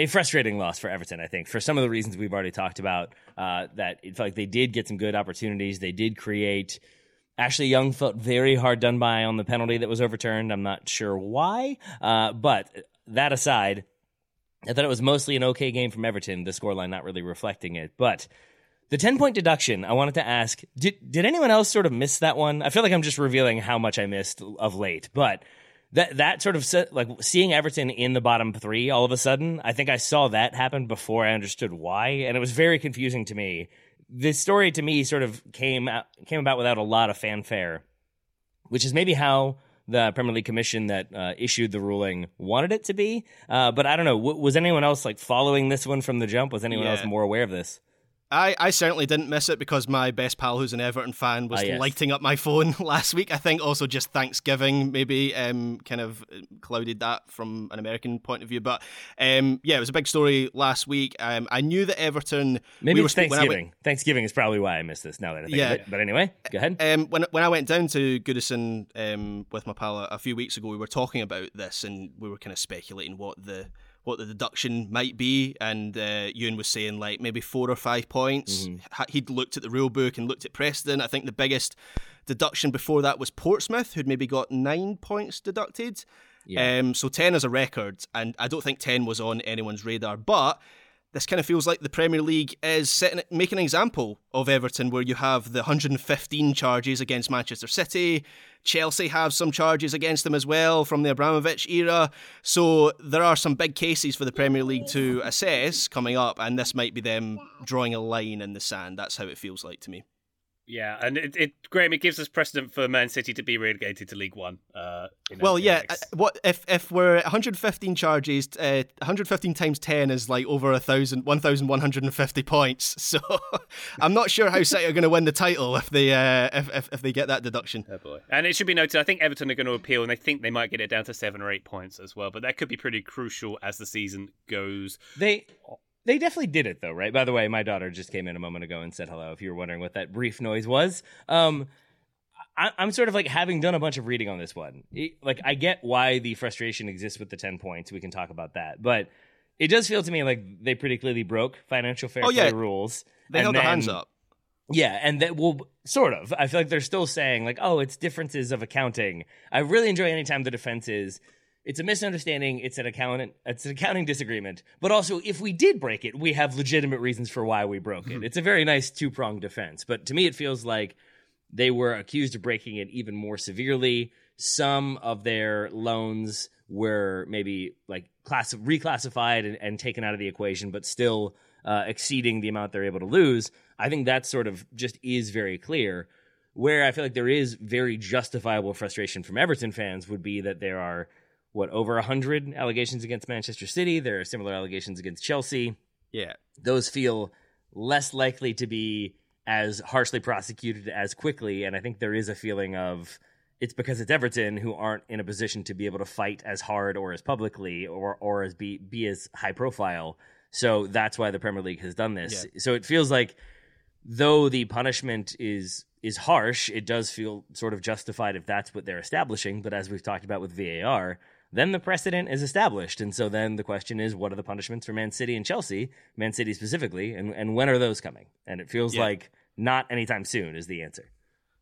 A frustrating loss for Everton, I think, for some of the reasons we've already talked about, uh, that it felt like they did get some good opportunities. They did create. Ashley Young felt very hard done by on the penalty that was overturned. I'm not sure why, uh, but that aside, I thought it was mostly an okay game from Everton, the scoreline not really reflecting it. But the ten-point deduction, I wanted to ask, did did anyone else sort of miss that one? I feel like I'm just revealing how much I missed of late, but that that sort of, like, seeing Everton in the bottom three all of a sudden, I think I saw that happen before I understood why, and it was very confusing to me. This story, to me, sort of came out, came about without a lot of fanfare, which is maybe how the Premier League Commission that uh, issued the ruling wanted it to be. Uh, but I don't know. W- was anyone else like following this one from the jump? Was anyone yeah. else more aware of this? I, I certainly didn't miss it because my best pal, who's an Everton fan, was ah, yes. lighting up my phone last week. I think also just Thanksgiving maybe um, kind of clouded that from an American point of view. But um, yeah, it was a big story last week. Um, I knew that Everton... Maybe we it's were, Thanksgiving. Went, Thanksgiving is probably why I missed this now that I think yeah. of it. But anyway, go ahead. Um, when, when I went down to Goodison um, with my pal a, a few weeks ago, we were talking about this and we were kind of speculating what the... what the deduction might be, and uh, Ewan was saying like maybe four or five points. Mm-hmm. He'd looked at the rule book and looked at Preston. I think the biggest deduction before that was Portsmouth, who'd maybe got nine points deducted. Yeah. Um, so ten is a record, and I don't think ten was on anyone's radar. But this kind of feels like the Premier League is setting, making an example of Everton, where you have the one hundred fifteen charges against Manchester City. Chelsea have some charges against them as well from the Abramovich era. So there are some big cases for the Premier League to assess coming up, and this might be them drawing a line in the sand. That's how it feels like to me. Yeah, and it, it Graham, it gives us precedent for Man City to be relegated to League One. Uh, in well, yeah, uh, what if if we're one hundred fifteen charges, uh, one hundred fifteen times ten is like over a thousand, one thousand one hundred fifty points. So I'm not sure how City are going to win the title if they uh, if, if if they get that deduction. Oh boy! And it should be noted, I think Everton are going to appeal, and they think they might get it down to seven or eight points as well. But that could be pretty crucial as the season goes. They. They definitely did it, though, right? By the way, my daughter just came in a moment ago and said hello, if you were wondering what that brief noise was. Um, I- I'm sort of like having done a bunch of reading on this one. It, like, I get why the frustration exists with the ten points. We can talk about that. But it does feel to me like they pretty clearly broke financial fair oh, play yeah. rules. They and held then, their hands up. Yeah, and that will sort of. I feel like they're still saying, like, oh, it's differences of accounting. I really enjoy any time the defense is... It's a misunderstanding. It's an accountant. It's an accounting disagreement. But also, if we did break it, we have legitimate reasons for why we broke it. It's a very nice two-pronged defense. But to me, it feels like they were accused of breaking it even more severely. Some of their loans were maybe like class- reclassified and, and taken out of the equation, but still uh, exceeding the amount they're able to lose. I think that sort of just is very clear. Where I feel like there is very justifiable frustration from Everton fans would be that there are what, over one hundred allegations against Manchester City. There are similar allegations against Chelsea. Yeah. Those feel less likely to be as harshly prosecuted as quickly, and I think there is a feeling of it's because it's Everton who aren't in a position to be able to fight as hard or as publicly or or as be, be as high profile. So that's why the Premier League has done this. Yeah. So it feels like though the punishment is is harsh, it does feel sort of justified if that's what they're establishing. But as we've talked about with V A R, then the precedent is established. And so then the question is, what are the punishments for Man City and Chelsea, Man City specifically, and, and when are those coming? And it feels yeah. like not anytime soon is the answer.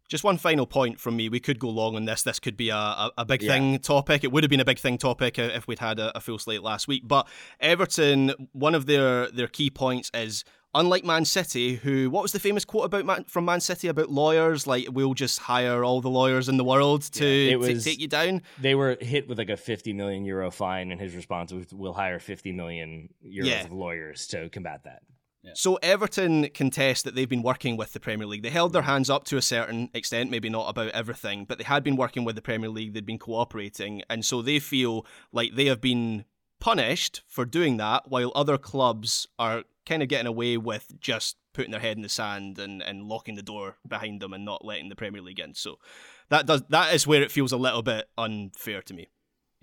Just one final point from me. We could go long on this. This could be a, a, a big yeah. thing topic. It would have been a big thing topic if we'd had a, a full slate last week. But Everton, one of their, their key points is, unlike Man City, who, what was the famous quote about Man, from Man City about lawyers? Like, we'll just hire all the lawyers in the world to, yeah, was, to take you down. They were hit with like a fifty million euro fine, and his response was, we'll hire fifty million euros yeah. of lawyers to combat that. Yeah. So Everton contest that they've been working with the Premier League. They held their hands up to a certain extent, maybe not about everything, but they had been working with the Premier League. They'd been cooperating. And so they feel like they have been punished for doing that, while other clubs are kind of getting away with just putting their head in the sand and, and locking the door behind them and not letting the Premier League in. So that does that is where it feels a little bit unfair to me.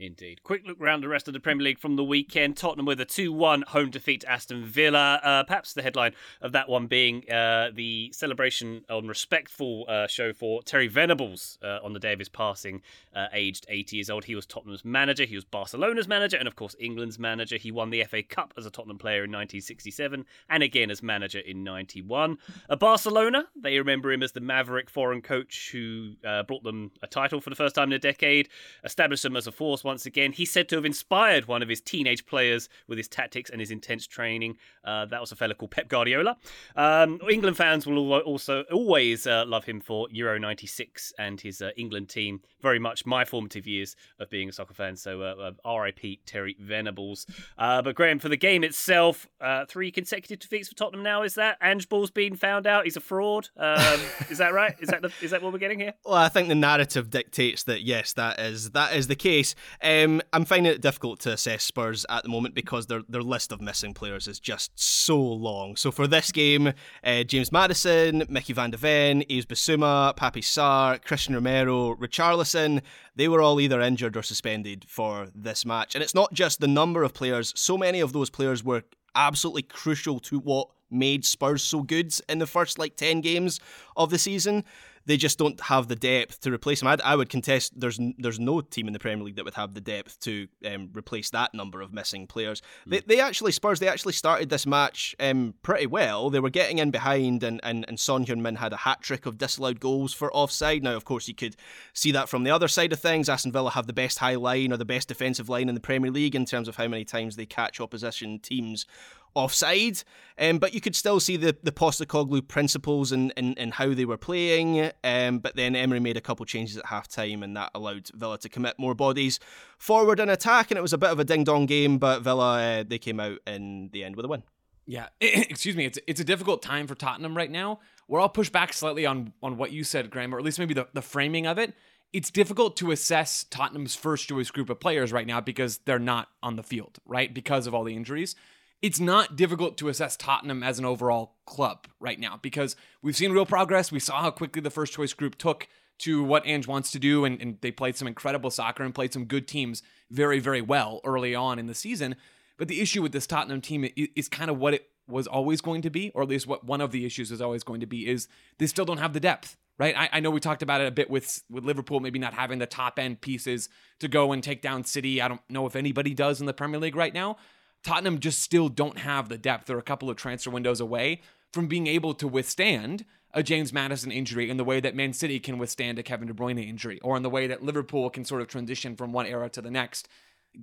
Indeed. Quick look round the rest of the Premier League from the weekend. Tottenham with a two one home defeat to Aston Villa. Uh, perhaps the headline of that one being uh, the celebration on respectful uh, show for Terry Venables uh, on the day of his passing, uh, aged eighty years old. He was Tottenham's manager. He was Barcelona's manager and, of course, England's manager. He won the F A Cup as a Tottenham player in nineteen sixty-seven and again as manager in ninety-one. Uh, Barcelona, they remember him as the maverick foreign coach who uh, brought them a title for the first time in a decade, established them as a force, once again. He's said to have inspired one of his teenage players with his tactics and his intense training. Uh, that was a fella called Pep Guardiola. Um, England fans will also always uh, love him for Euro ninety-six and his uh, England team. Very much my formative years of being a soccer fan. So uh, uh, R I P Terry Venables. Uh, but Graham, for the game itself, uh, three consecutive defeats for Tottenham now, is that? Ange Ball's been found out. He's a fraud. Um, is that right? Is that the, is that what we're getting here? Well, I think the narrative dictates that, yes, that is that is the case. Um, I'm finding it difficult to assess Spurs at the moment because their their list of missing players is just so long. So for this game, uh, James Maddison, Mickey van de Ven, Yves Bissouma, Papi Sarr, Christian Romero, Richarlison, they were all either injured or suspended for this match. And it's not just the number of players. So many of those players were absolutely crucial to what made Spurs so good in the first like ten games of the season. They just don't have the depth to replace them. I'd, I would contest there's there's no team in the Premier League that would have the depth to um, replace that number of missing players. Mm. They they actually, Spurs, they actually started this match um, pretty well. They were getting in behind and, and, and Son Heung-min had a hat-trick of disallowed goals for offside. Now, of course, you could see that from the other side of things. Aston Villa have the best high line or the best defensive line in the Premier League in terms of how many times they catch opposition teams offside, um, but you could still see the, the Postecoglou principles and in, in, in how they were playing, um, but then Emery made a couple changes at half-time and that allowed Villa to commit more bodies forward and attack, and it was a bit of a ding-dong game, but Villa, uh, they came out in the end with a win. Yeah, excuse me, it's it's a difficult time for Tottenham right now, where I'll push back slightly on, on what you said, Graham, or at least maybe the, the framing of it. It's difficult to assess Tottenham's first-choice group of players right now because they're not on the field, right, because of all the injuries. It's not difficult to assess Tottenham as an overall club right now because we've seen real progress. We saw how quickly the first choice group took to what Ange wants to do, and, and they played some incredible soccer and played some good teams very, very well early on in the season. But the issue with this Tottenham team is, is kind of what it was always going to be, or at least what one of the issues is always going to be, is they still don't have the depth, right? I, I know we talked about it a bit with, with Liverpool, maybe not having the top-end pieces to go and take down City. I don't know if anybody does in the Premier League right now. Tottenham just still don't have the depth. They're a couple of transfer windows away from being able to withstand a James Maddison injury in the way that Man City can withstand a Kevin De Bruyne injury, or in the way that Liverpool can sort of transition from one era to the next.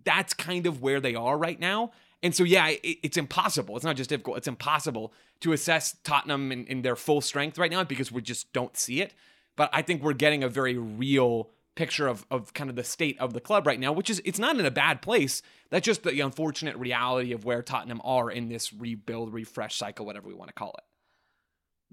That's kind of where they are right now. And so, yeah, it, it's impossible. It's not just difficult. It's impossible to assess Tottenham in, in their full strength right now because we just don't see it. But I think we're getting a very real picture of, of kind of the state of the club right now, which is, it's not in a bad place. That's just the unfortunate reality of where Tottenham are in this rebuild, refresh cycle, whatever we want to call it.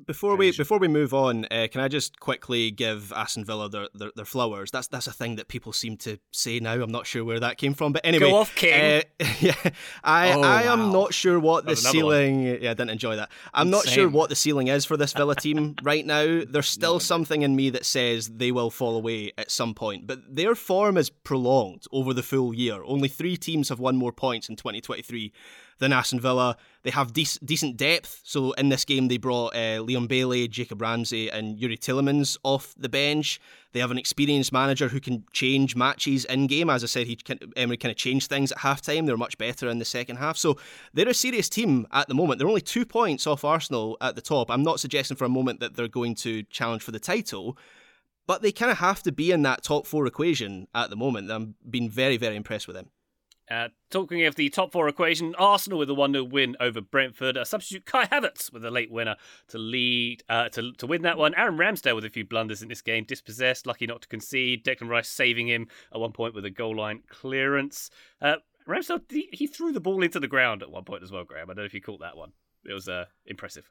Before we before we move on, uh, can I just quickly give Aston Villa their, their, their flowers? That's that's a thing that people seem to say now. I'm not sure where that came from, but anyway, go off, King. Uh, yeah, I oh, I wow. am not sure what the ceiling. One. Yeah, I didn't enjoy that. I'm Insane. not sure what the ceiling is for this Villa team right now. There's still no, something in me that says they will fall away at some point, but their form is prolonged over the full year. Only three teams have won more points in twenty twenty-three than Aston Villa. They have dec- decent depth, so in this game they brought uh, Leon Bailey, Jacob Ramsey and Yuri Tielemans off the bench. They have an experienced manager who can change matches in game. As I said, he can, Emery kind of changed things at halftime. They're much better in the second half. So they're a serious team at the moment. They're only two points off Arsenal at the top. I'm not suggesting for a moment that they're going to challenge for the title, but they kind of have to be in that top four equation at the moment. I'm being very, very impressed with them. Uh, talking of the top four equation, Arsenal with a one nil win over Brentford. A substitute Kai Havertz with a late winner to lead uh, to to win that one. Aaron Ramsdale with a few blunders in this game, dispossessed, lucky not to concede. Declan Rice saving him at one point with a goal line clearance. Uh, Ramsdale, he, he threw the ball into the ground at one point as well, Graham. I don't know if you caught that one. It was uh, impressive.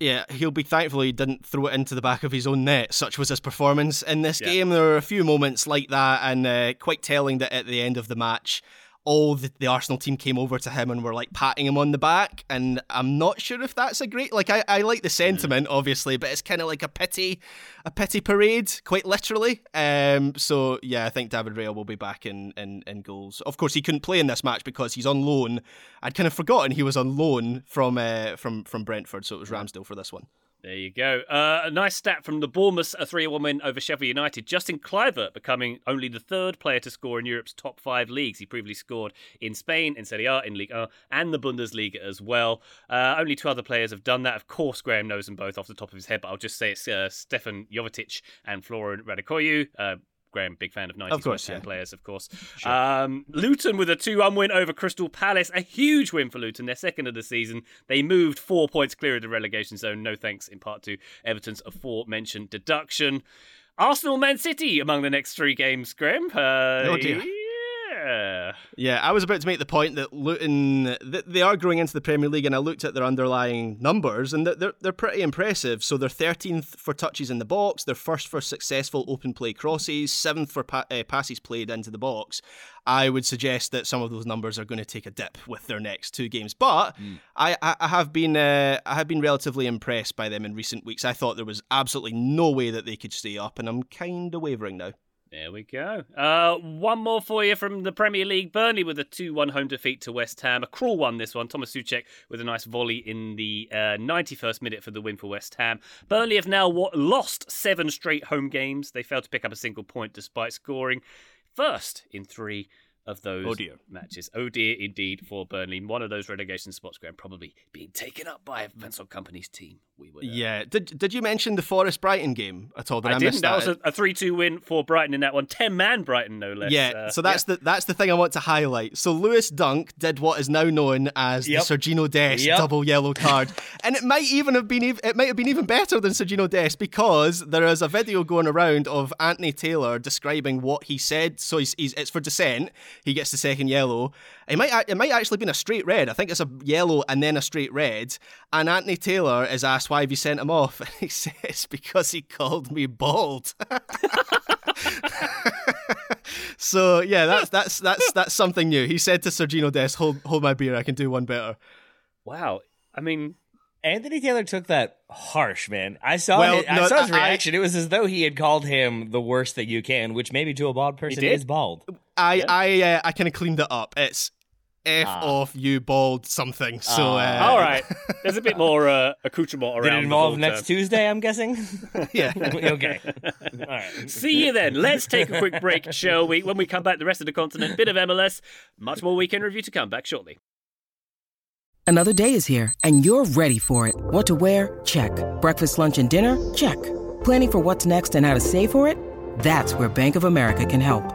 Yeah, he'll be thankful he didn't throw it into the back of his own net. Such was his performance in this yeah. game. There were a few moments like that, and uh, quite telling that at the end of the match, all the, the Arsenal team came over to him and were like patting him on the back, and I'm not sure if that's a great, like I, I like the sentiment obviously, but it's kind of like a pity a pity parade, quite literally. Um, so yeah, I think David Raya will be back in, in, in goals. Of course he couldn't play in this match because he's on loan. I'd kind of forgotten he was on loan from uh, from, from Brentford, so it was Ramsdale for this one. There you go. Uh, a nice stat from the Bournemouth, a three one win over Sheffield United. Justin Kluivert becoming only the third player to score in Europe's top five leagues. He previously scored in Spain, in Serie A, in Ligue one, and the Bundesliga as well. Uh, only two other players have done that. Of course, Graham knows them both off the top of his head, but I'll just say it's uh, Stefan Jovetic and Florin Radikoju. Uh, Graham, big fan of nineties of course, yeah. players, of course. Sure. Um, Luton with a two one win over Crystal Palace. A huge win for Luton, their second of the season. They moved four points clear of the relegation zone. No thanks, in part to Everton's aforementioned deduction. Arsenal, Man City among the next three games, Graham. Uh, oh, dear. Yeah. Yeah, I was about to make the point that Luton, they are growing into the Premier League, and I looked at their underlying numbers, and they're they're pretty impressive. So they're thirteenth for touches in the box, they're first for successful open play crosses, seventh for pa- uh, passes played into the box. I would suggest that some of those numbers are going to take a dip with their next two games, but mm. I, I have been uh, I have been relatively impressed by them in recent weeks. I thought there was absolutely no way that they could stay up, and I'm kind of wavering now. There we go. Uh, one more for you from the Premier League. Burnley with a two one home defeat to West Ham. A cruel one, this one. Thomas Suchek with a nice volley in the uh, ninety-first minute for the win for West Ham. Burnley have now w- lost seven straight home games. They failed to pick up a single point despite scoring first in three of those oh dear. matches. Oh dear indeed for Burnley. One of those relegation spots, Graham, probably being taken up by Vincent Kompany's team. We were, uh... Yeah. Did Did you mention the Forest Brighton game at all? Did I, I didn't. That, that was a three two win for Brighton in that one. ten man Brighton, no less. Yeah. Uh, so that's yeah. the that's the thing I want to highlight. So Lewis Dunk did what is now known as yep. the Sergino Dest yep. double yellow card, and it might even have been it might have been even better than Sergino Dest, because there is a video going around of Anthony Taylor describing what he said. So he's, he's it's for dissent. He gets the second yellow. It might it might actually have been a straight red. I think it's a yellow and then a straight red. And Anthony Taylor is asked, why have you sent him off? And he says, because he called me bald. So yeah, that's that's that's that's something new. He said to Sergino Dest, hold hold my beer, I can do one better. Wow. I mean, Anthony Taylor took that harsh, man. I saw well, it, I no, saw his reaction. I, it was as though he had called him the worst that you can, which maybe to a bald person is bald. I yeah. I uh, I kind of cleaned it up. It's F ah. off you bald something. So uh, all right, there's a bit more uh, accoutrement around. Did it involve next term. Tuesday? I'm guessing. Yeah. Okay. All right. See you then. Let's take a quick break, shall we? When we come back, the rest of the continent, bit of M L S, much more weekend review to come. Back shortly. Another day is here, and you're ready for it. What to wear? Check. Breakfast, lunch, and dinner? Check. Planning for what's next and how to save for it? That's where Bank of America can help.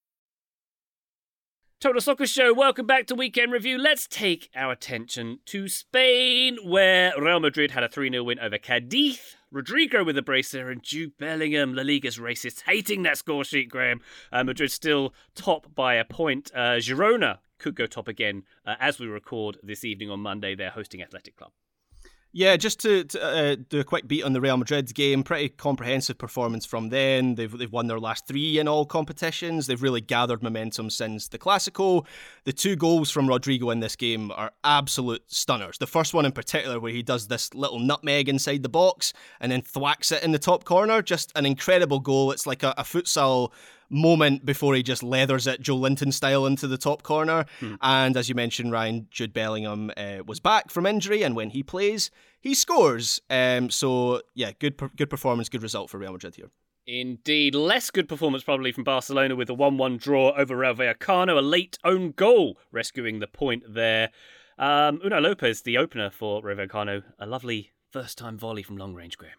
Total Soccer Show, welcome back to Weekend Review. Let's take our attention to Spain, where Real Madrid had a three nil win over Cadiz. Rodrigo with a bracer and Jude Bellingham, La Liga's racists, hating that score sheet, Graham. Uh, Madrid still top by a point. Uh, Girona could go top again uh, as we record this evening on Monday. They're hosting Athletic Club. Yeah, just to, to uh, do a quick beat on the Real Madrid game, pretty comprehensive performance from them. They've they've won their last three in all competitions. They've really gathered momentum since the Clásico. The two goals from Rodrigo in this game are absolute stunners. The first one in particular, where he does this little nutmeg inside the box and then thwacks it in the top corner. Just an incredible goal. It's like a, a futsal moment before he just leathers it Joe Linton style into the top corner. Hmm. And as you mentioned, Ryan, Jude Bellingham uh, was back from injury, and when he plays, he scores. Um, so yeah, good good performance, good result for Real Madrid here. Indeed. Less good performance probably from Barcelona with a one one draw over Rayo Vallecano, a late own goal rescuing the point there. Um, Unai Lopez, the opener for Rayo Vallecano, a lovely first-time volley from long range, Graham.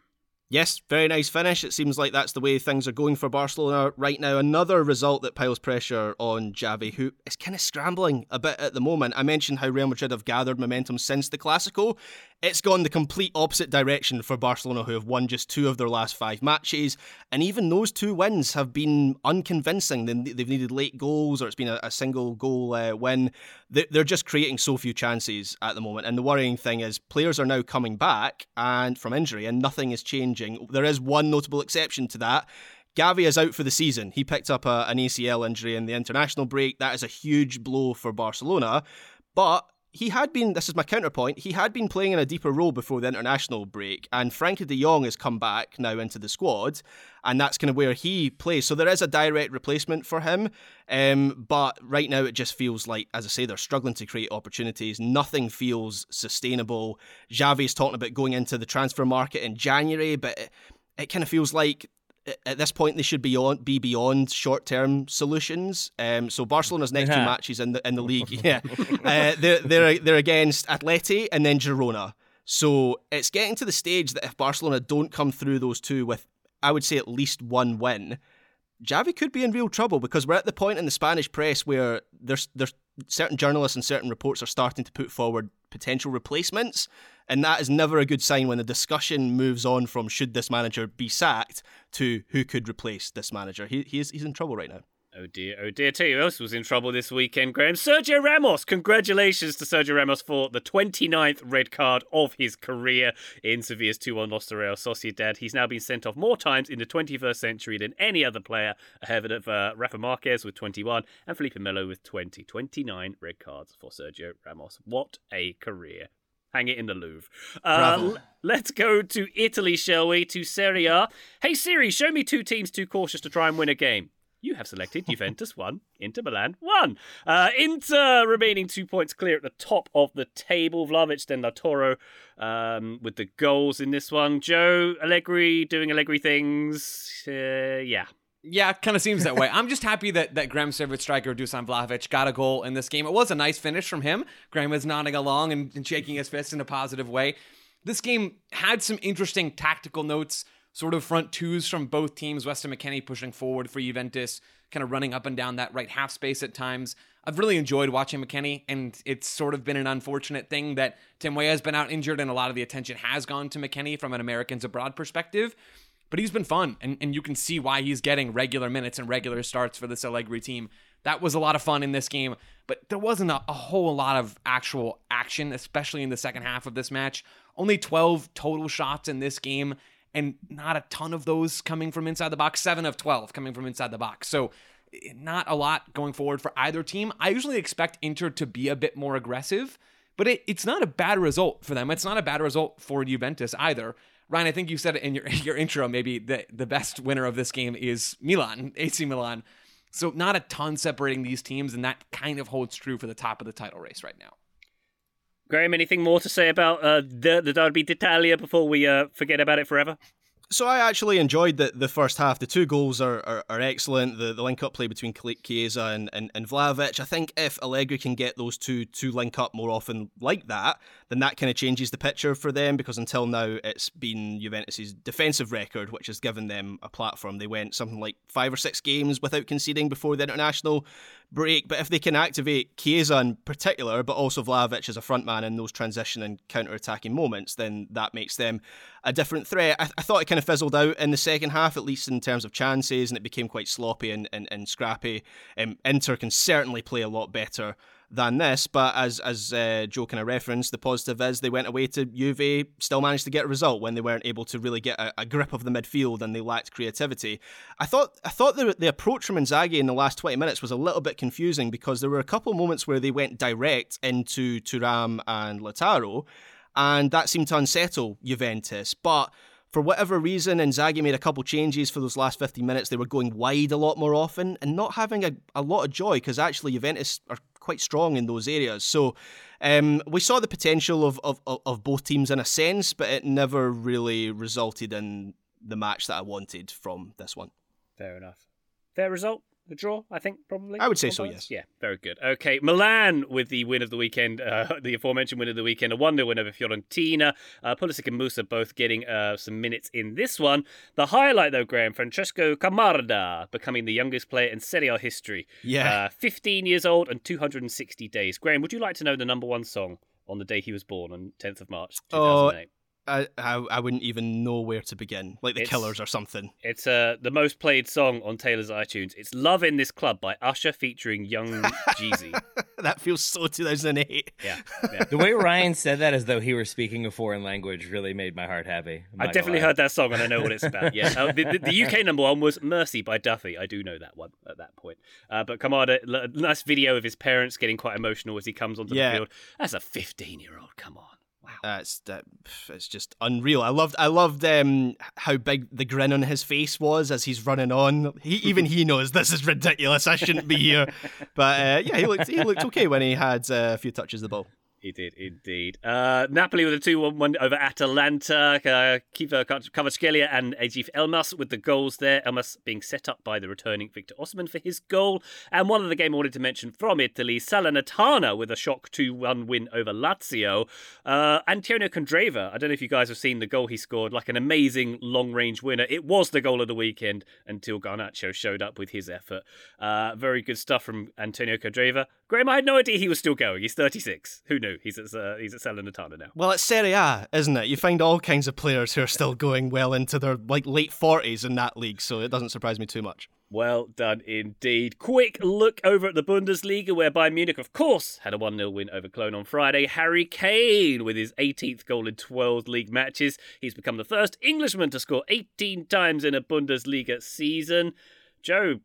Yes, very nice finish. It seems like that's the way things are going for Barcelona right now. Another result that piles pressure on Xavi, who is kind of scrambling a bit at the moment. I mentioned how Real Madrid have gathered momentum since the Clásico. It's gone the complete opposite direction for Barcelona, who have won just two of their last five matches, and even those two wins have been unconvincing. They've needed late goals, or it's been a single goal uh, win. They're just creating so few chances at the moment, and the worrying thing is players are now coming back and from injury, and nothing is changing. There is one notable exception to that. Gavi is out for the season. He picked up a, an A C L injury in the international break. That is a huge blow for Barcelona, but he had been, this is my counterpoint, he had been playing in a deeper role before the international break, and Frankie de Jong has come back now into the squad, and that's kind of where he plays. So there is a direct replacement for him, um, but right now it just feels like, as I say, they're struggling to create opportunities. Nothing feels sustainable. Xavi's talking about going into the transfer market in January, but it, it kind of feels like at this point they should be on, be beyond short-term solutions. Um, so Barcelona's next yeah. two matches in the in the league, yeah, uh, they're they're they're against Atleti and then Girona. So it's getting to the stage that if Barcelona don't come through those two with, I would say, at least one win, Xavi could be in real trouble, because we're at the point in the Spanish press where there's there's certain journalists and certain reports are starting to put forward potential replacements, and that is never a good sign when the discussion moves on from should this manager be sacked to who could replace this manager. He, he is, he's in trouble right now. Oh dear, oh dear. Tell you who else was in trouble this weekend, Graham. Sergio Ramos. Congratulations to Sergio Ramos for the twenty-ninth red card of his career in Sevilla's two one loss to Real Sociedad. He's now been sent off more times in the twenty-first century than any other player, ahead of uh, Rafa Marquez with twenty-one and Felipe Melo with twenty. twenty-nine red cards for Sergio Ramos. What a career. Hang it in the Louvre. Uh, l- let's go to Italy, shall we, to Serie A. Hey Siri, show me two teams too cautious to try and win a game. You have selected Juventus one, Inter Milan one. Uh, Inter remaining two points clear at the top of the table. Vlahovic then Lautaro um, with the goals in this one. Joe, Allegri doing Allegri things. Uh, yeah. Yeah, it kind of seems that way. I'm just happy that, that Graham Served striker Dusan Vlahovic got a goal in this game. It was a nice finish from him. Graham was nodding along and, and shaking his fist in a positive way. This game had some interesting tactical notes. Sort of front twos from both teams. Weston McKennie pushing forward for Juventus, kind of running up and down that right half space at times. I've really enjoyed watching McKennie, and it's sort of been an unfortunate thing that Timwea has been out injured, and a lot of the attention has gone to McKennie from an Americans abroad perspective. But he's been fun, and, and you can see why he's getting regular minutes and regular starts for this Allegri team. That was a lot of fun in this game, but there wasn't a, a whole lot of actual action, especially in the second half of this match. Only twelve total shots in this game, and not a ton of those coming from inside the box. seven of twelve coming from inside the box. So not a lot going forward for either team. I usually expect Inter to be a bit more aggressive, but it, it's not a bad result for them. It's not a bad result for Juventus either. Ryan, I think you said it in your, your intro, maybe the, the best winner of this game is Milan, A C Milan. So not a ton separating these teams, and that kind of holds true for the top of the title race right now. Graham, anything more to say about uh, the, the Derby d'Italia before we uh, forget about it forever? So I actually enjoyed the, the first half. The two goals are are, are excellent. The, the link-up play between Chiesa and, and, and Vlahovic. I think if Allegri can get those two to link up more often like that, then that kind of changes the picture for them, because until now it's been Juventus' defensive record, which has given them a platform. They went something like five or six games without conceding before the international break, but if they can activate Chiesa in particular, but also Vlahovic as a front man in those transition and counter-attacking moments, then that makes them a different threat. I, th- I thought it kind of fizzled out in the second half, at least in terms of chances, and it became quite sloppy and, and, and scrappy. Um, Inter can certainly play a lot better than this, but as as uh, Joe kind of referenced, the positive is they went away to Juve, still managed to get a result when they weren't able to really get a, a grip of the midfield and they lacked creativity. I thought I thought the, the approach from Inzaghi in the last twenty minutes was a little bit confusing, because there were a couple of moments where they went direct into Thuram and Lautaro, and that seemed to unsettle Juventus, but for whatever reason, Inzaghi made a couple changes for those last fifteen minutes. They were going wide a lot more often and not having a, a lot of joy, because actually Juventus are quite strong in those areas. So um, we saw the potential of, of, of both teams in a sense, but it never really resulted in the match that I wanted from this one. Fair enough. Fair result. The draw, I think, probably. I would say so, yes. Yeah, very good. Okay, Milan with the win of the weekend, uh, the aforementioned win of the weekend, a one nil win over Fiorentina. Uh, Pulisic and Musa both getting uh, some minutes in this one. The highlight, though, Graham, Francesco Camarda becoming the youngest player in Serie A history. Yeah. Uh, fifteen years old and two hundred sixty days. Graham, would you like to know the number one song on the day he was born, on tenth of March, two thousand eight. Oh. I, I I wouldn't even know where to begin. Like the it's, Killers or something. It's uh, the most played song on Taylor's iTunes. It's Love in This Club by Usher featuring Young Jeezy. That feels so two thousand eight. Yeah, yeah. The way Ryan said that as though he were speaking a foreign language really made my heart happy. I definitely heard that song and I know what it's about. Yeah. Uh, the, the, the U K number one was Mercy by Duffy. I do know that one at that point. Uh, but Kamada, l- nice video of his parents getting quite emotional as he comes onto yeah. the field. That's a fifteen-year-old. Come on. Wow, that's uh, it's, uh, it's just unreal. I loved, I loved um, how big the grin on his face was as he's running on. He even he knows this is ridiculous. I shouldn't be here, but uh, yeah, he looked, he looked okay when he had uh, a few touches of the ball. He did indeed. Uh, Napoli with a two one over Atalanta. Uh, Kiva Kvaratskhelia and Ejif Elmas with the goals there. Elmas being set up by the returning Victor Osimhen for his goal. And one of the game I wanted to mention from Italy, Salernitana with a shock two one win over Lazio. Uh, Antonio Candreva, I don't know if you guys have seen the goal he scored, like an amazing long-range winner. It was the goal of the weekend until Garnacho showed up with his effort. Uh, very good stuff from Antonio Candreva. Graham, I had no idea he was still going. He's thirty-six. Who knew? He's at uh, he's at Salernitana now. Well, it's Serie A, isn't it? You find all kinds of players who are still going well into their like late forties in that league, so it doesn't surprise me too much. Well done indeed. Quick look over at the Bundesliga, where Bayern Munich, of course, had a one nil win over Cologne on Friday. Harry Kane with his eighteenth goal in twelve league matches. He's become the first Englishman to score eighteen times in a Bundesliga season. Joe,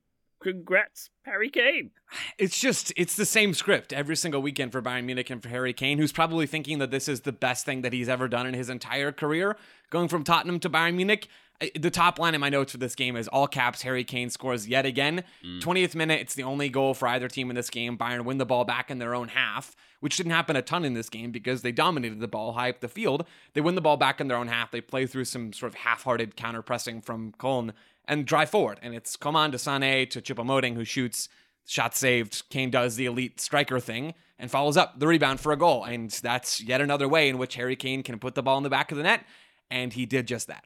congrats, Harry Kane. It's just, it's the same script every single weekend for Bayern Munich and for Harry Kane, who's probably thinking that this is the best thing that he's ever done in his entire career. Going from Tottenham to Bayern Munich, the top line in my notes for this game is all caps, Harry Kane scores yet again. Mm. twentieth minute, it's the only goal for either team in this game. Bayern win the ball back in their own half, which didn't happen a ton in this game because they dominated the ball high up the field. They win the ball back in their own half. They play through some sort of half-hearted counter-pressing from Köln and drive forward. And it's Coman to Sané to Choupo-Moting, who shoots, shot saved. Kane does the elite striker thing and follows up the rebound for a goal. And that's yet another way in which Harry Kane can put the ball in the back of the net. And he did just that.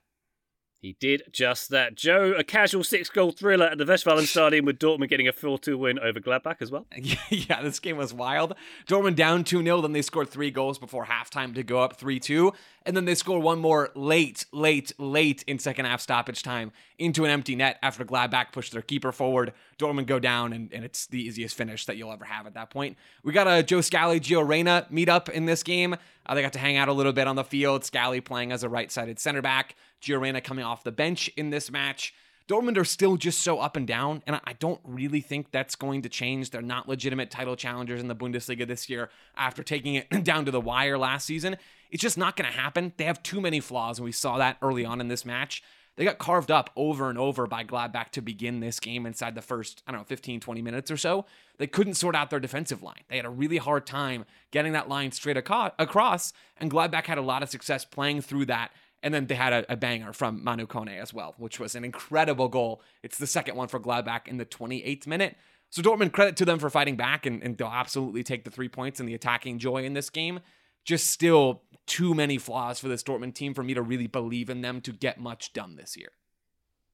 He did just that. Joe, a casual six-goal thriller at the Westfalenstadion with Dortmund getting a four two win over Gladbach as well. Yeah, this game was wild. Dortmund down two nil, then they scored three goals before halftime to go up three two, and then they score one more late, late, late in second-half stoppage time into an empty net after Gladbach pushed their keeper forward. Dortmund go down, and, and it's the easiest finish that you'll ever have at that point. We got a Joe Scally, Gio Reyna meet-up in this game. Uh, they got to hang out a little bit on the field. Scally playing as a right-sided center-back. Gio Reyna coming off the bench in this match. Dortmund are still just so up and down, and I don't really think that's going to change. They're not legitimate title challengers in the Bundesliga this year after taking it down to the wire last season. It's just not going to happen. They have too many flaws, and we saw that early on in this match. They got carved up over and over by Gladbach to begin this game inside the first, I don't know, fifteen, twenty minutes or so. They couldn't sort out their defensive line. They had a really hard time getting that line straight across, and Gladbach had a lot of success playing through that. And then they had a, a banger from Manu Kone as well, which was an incredible goal. It's the second one for Gladbach in the twenty-eighth minute. So Dortmund, credit to them for fighting back, and, and they'll absolutely take the three points and the attacking joy in this game. Just still too many flaws for this Dortmund team for me to really believe in them to get much done this year.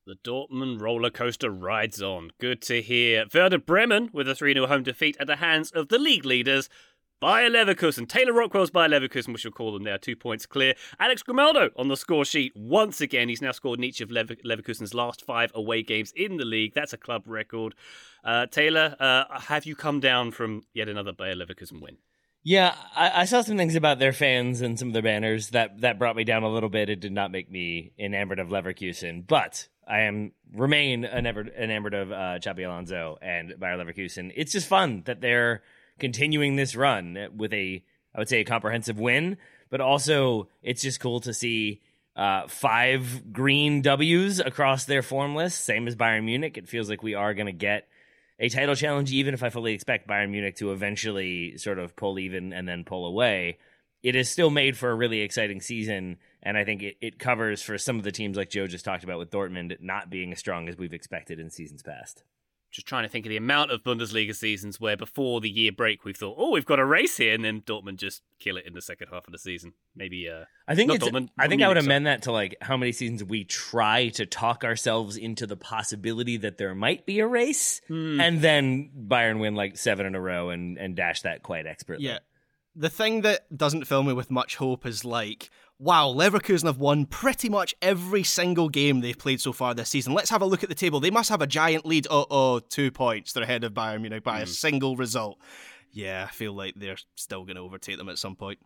The Dortmund roller coaster rides on. Good to hear. Werder Bremen with a three nil home defeat at the hands of the league leaders, Bayer Leverkusen. Taylor Rockwell's Bayer Leverkusen, we shall call them now, two points clear. Alex Grimaldo on the score sheet once again. He's now scored in each of Lever- Leverkusen's last five away games in the league. That's a club record. Uh, Taylor, uh, have you come down from yet another Bayer Leverkusen win? Yeah, I, I saw some things about their fans and some of their banners that, that brought me down a little bit. It did not make me enamored of Leverkusen, but I am remain enamored, enamored of uh, Xabi Alonso and Bayer Leverkusen. It's just fun that they're continuing this run with a, I would say, a comprehensive win, but also it's just cool to see uh, five green W's across their form list, same as Bayern Munich. It feels like we are going to get a title challenge, even if I fully expect Bayern Munich to eventually sort of pull even and then pull away. It is still made for a really exciting season, and I think it, it covers for some of the teams like Joe just talked about with Dortmund not being as strong as we've expected in seasons past. Just trying to think of the amount of Bundesliga seasons where before the year break we thought, oh, we've got a race here, and then Dortmund just kill it in the second half of the season. Maybe uh, I think it's, Dortmund, I think Munich, I would amend so. that to like how many seasons we try to talk ourselves into the possibility that there might be a race, hmm. and then Bayern win like seven in a row and and dash that quite expertly. Yeah. the thing that doesn't fill me with much hope is like, wow, Leverkusen have won pretty much every single game they've played so far this season. Let's have a look at the table. They must have a giant lead. Uh-oh, two points. They're ahead of Bayern Munich by mm. a single result. Yeah, I feel like they're still going to overtake them at some point.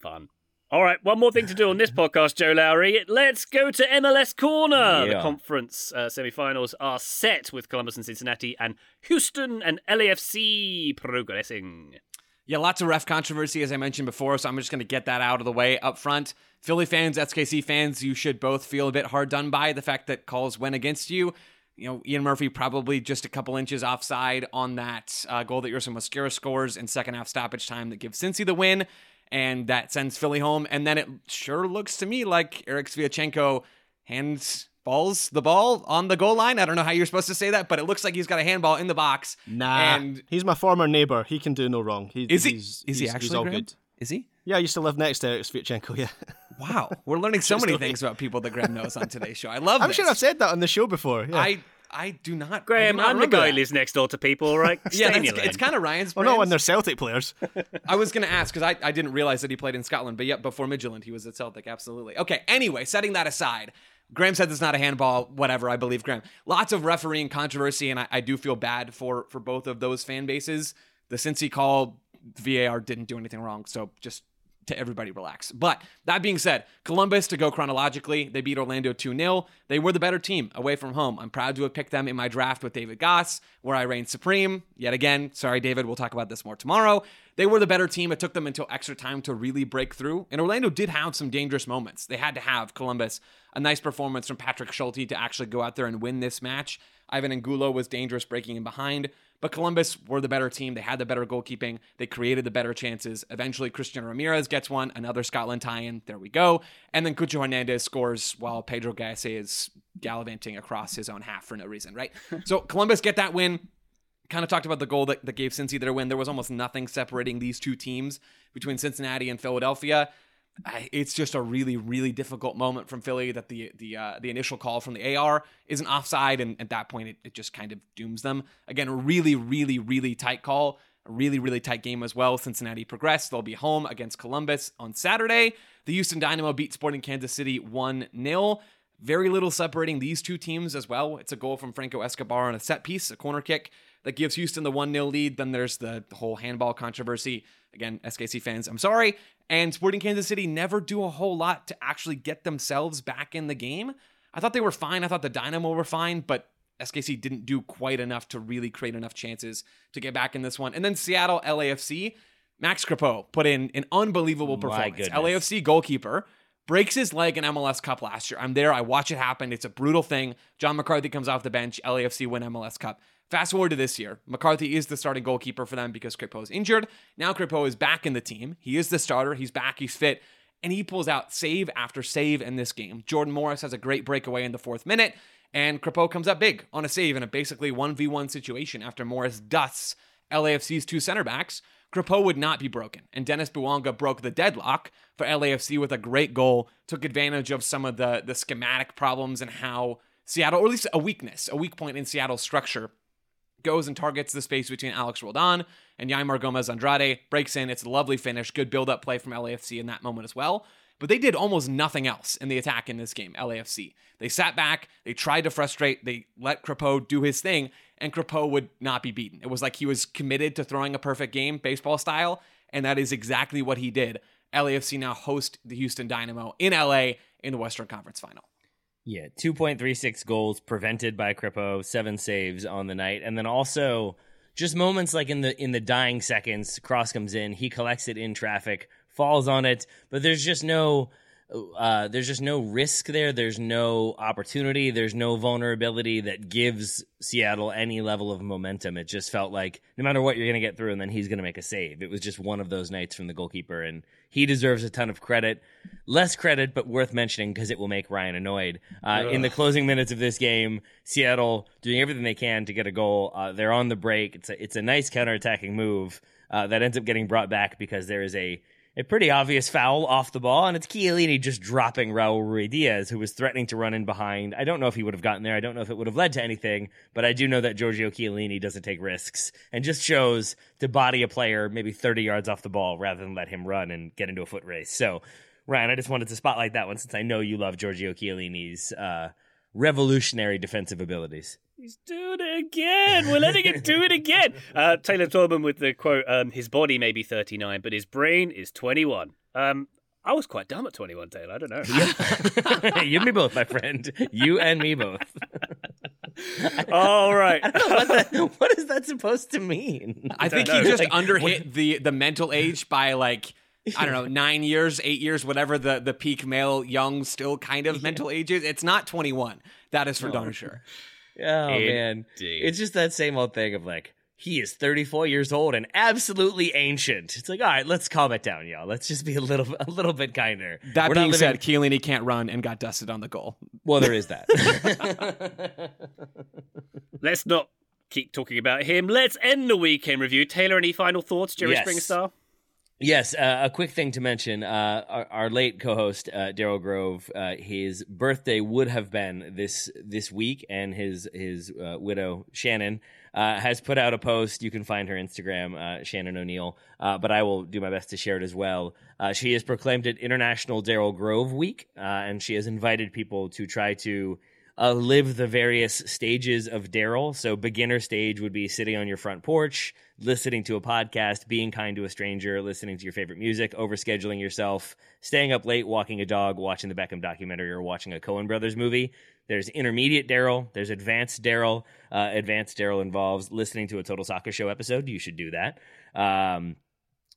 Fun. All right, one more thing to do on this podcast, Joe Lowry. Let's go to M L S Corner. Yeah. The conference uh, semi-finals are set with Columbus and Cincinnati and Houston and L A F C progressing. Yeah, lots of ref controversy, as I mentioned before, so I'm just going to get that out of the way up front. Philly fans, S K C fans, you should both feel a bit hard done by the fact that calls went against you. You know, Ian Murphy probably just a couple inches offside on that uh, goal that Yerson Mosquera scores in second-half stoppage time that gives Cincy the win. And that sends Philly home. And then it sure looks to me like Eric Sviatchenko hands balls the ball on the goal line. I don't know how you're supposed to say that, but it looks like he's got a handball in the box. Nah, and he's my former neighbor. He can do no wrong. He, is he? He's, is he he's, actually he's all Graham? Good? Is he? Yeah, I used to live next to Eric Sviatchenko. Yeah. Wow, we're learning so many things about people that Graham knows on today's show. I love. I'm this. sure I've said that on the show before. Yeah. I. I do not. Graham, I'm the guy who lives next door to people, right? Yeah, that's, it's kind of Ryan's brand. Well, no, when they're Celtic players. I was going to ask, because I, I didn't realize that he played in Scotland, but yep, before Midtjylland, he was at Celtic, absolutely. Okay, anyway, setting that aside, Graham said there's not a handball, whatever, I believe Graham. Lots of refereeing controversy, and I, I do feel bad for, for both of those fan bases. The Cincy call, V A R didn't do anything wrong, so just to everybody relax. But that being said, Columbus, to go chronologically, they beat Orlando two nil. They were the better team away from home. I'm proud to have picked them in my draft with David Goss, where I reigned supreme. Yet again, sorry, David, we'll talk about this more tomorrow. They were the better team. It took them until extra time to really break through. And Orlando did have some dangerous moments. They had to have Columbus, a nice performance from Patrick Schulte to actually go out there and win this match. Ivan Angulo was dangerous breaking in behind. But Columbus were the better team. They had the better goalkeeping. They created the better chances. Eventually, Christian Ramirez gets one, another Scotland tie-in. There we go. And then Cucho Hernandez scores while Pedro Gase is gallivanting across his own half for no reason, right? So Columbus get that win. Kind of talked about the goal that, that gave Cincy their win. There was almost nothing separating these two teams between Cincinnati and Philadelphia. It's just a really, really difficult moment from Philly that the the uh, the initial call from the A R is an offside, and at that point, it, it just kind of dooms them. Again, a really, really, really tight call, a really, really tight game as well. Cincinnati progressed. They'll be home against Columbus on Saturday. The Houston Dynamo beat Sporting Kansas City one nil. Very little separating these two teams as well. It's a goal from Franco Escobar on a set piece, a corner kick that gives Houston the one nil lead. Then there's the whole handball controversy. Again, S K C fans, I'm sorry. And Sporting Kansas City never do a whole lot to actually get themselves back in the game. I thought they were fine. I thought the Dynamo were fine, but S K C didn't do quite enough to really create enough chances to get back in this one. And then Seattle L A F C, Max Crepeau put in an unbelievable performance. L A F C goalkeeper breaks his leg in M L S Cup last year. I'm there. I watch it happen. It's a brutal thing. John McCarthy comes off the bench. L A F C win M L S Cup. Fast forward to this year. McCarthy is the starting goalkeeper for them because Crepeau is injured. Now Crepeau is back in the team. He is the starter. He's back. He's fit. And he pulls out save after save in this game. Jordan Morris has a great breakaway in the fourth minute. And Crepeau comes up big on a save in a basically one v one situation after Morris dusts L A F C's two center backs. Crepeau would not be broken. And Dennis Bouanga broke the deadlock for L A F C with a great goal. Took advantage of some of the, the schematic problems and how Seattle, or at least a weakness, a weak point in Seattle's structure, goes and targets the space between Alex Roldan and Yaimar Gomez-Andrade, breaks in. It's a lovely finish. Good build-up play from L A F C in that moment as well. But they did almost nothing else in the attack in this game, L A F C. They sat back. They tried to frustrate. They let Crepeau do his thing, and Crepeau would not be beaten. It was like he was committed to throwing a perfect game, baseball style, and that is exactly what he did. L A F C now host the Houston Dynamo in L A in the Western Conference Final. Yeah, two point three six goals prevented by Crepeau, seven saves on the night. And then also just moments like in the in the dying seconds, Cross comes in, he collects it in traffic, falls on it, but there's just no uh, there's just no risk there. There's no opportunity. There's no vulnerability that gives Seattle any level of momentum. It just felt like no matter what, you're going to get through, and then he's going to make a save. It was just one of those nights from the goalkeeper, and he deserves a ton of credit. Less credit, but worth mentioning because it will make Ryan annoyed. Uh, in the closing minutes of this game, Seattle doing everything they can to get a goal. Uh, they're on the break. It's a, it's a nice counterattacking move uh, that ends up getting brought back because there is a a pretty obvious foul off the ball, and it's Chiellini just dropping Raul Ruiz Diaz, who was threatening to run in behind. I don't know if he would have gotten there. I don't know if it would have led to anything, but I do know that Giorgio Chiellini doesn't take risks and just chose to body a player maybe thirty yards off the ball rather than let him run and get into a foot race. So, Ryan, I just wanted to spotlight that one since I know you love Giorgio Chiellini's uh, revolutionary defensive abilities. He's doing it again. We're letting him do it again. Uh, Taylor Twellman with the quote, um, his body may be thirty-nine, but his brain is twenty-one. Um, I was quite dumb at twenty-one, Taylor. I don't know. You and me both, my friend. You and me both. All right. I don't know what, that, what is that supposed to mean? I, I think know. He just like, underhit what? the the mental age by like, I don't know, nine years, eight years, whatever the, the peak male, young, still kind of yeah. mental age is. It's not twenty-one. That is for no. darn sure. Oh, Indeed. man. It's just that same old thing of like, he is thirty-four years old and absolutely ancient. It's like, all right, let's calm it down, y'all. Let's just be a little a little bit kinder. That We're being living... said, Chiellini can't run and got dusted on the goal. Well, there is that. Let's not keep talking about him. Let's end the weekend review. Taylor, any final thoughts, Jerry yes. Springstar? Yes, uh, a quick thing to mention, uh, our, our late co-host, uh, Daryl Grove, uh, his birthday would have been this this week, and his, his uh, widow, Shannon, uh, has put out a post. You can find her Instagram, uh, Shannon O'Neill, uh, but I will do my best to share it as well. Uh, she has proclaimed it International Daryl Grove Week, uh, and she has invited people to try to uh, live the various stages of Daryl. So beginner stage would be sitting on your front porch, listening to a podcast, being kind to a stranger, listening to your favorite music, overscheduling yourself, staying up late, walking a dog, watching the Beckham documentary, or watching a Coen Brothers movie. There's intermediate Daryl. There's advanced Daryl. Uh, advanced Daryl involves listening to a Total Soccer Show episode. You should do that. Um,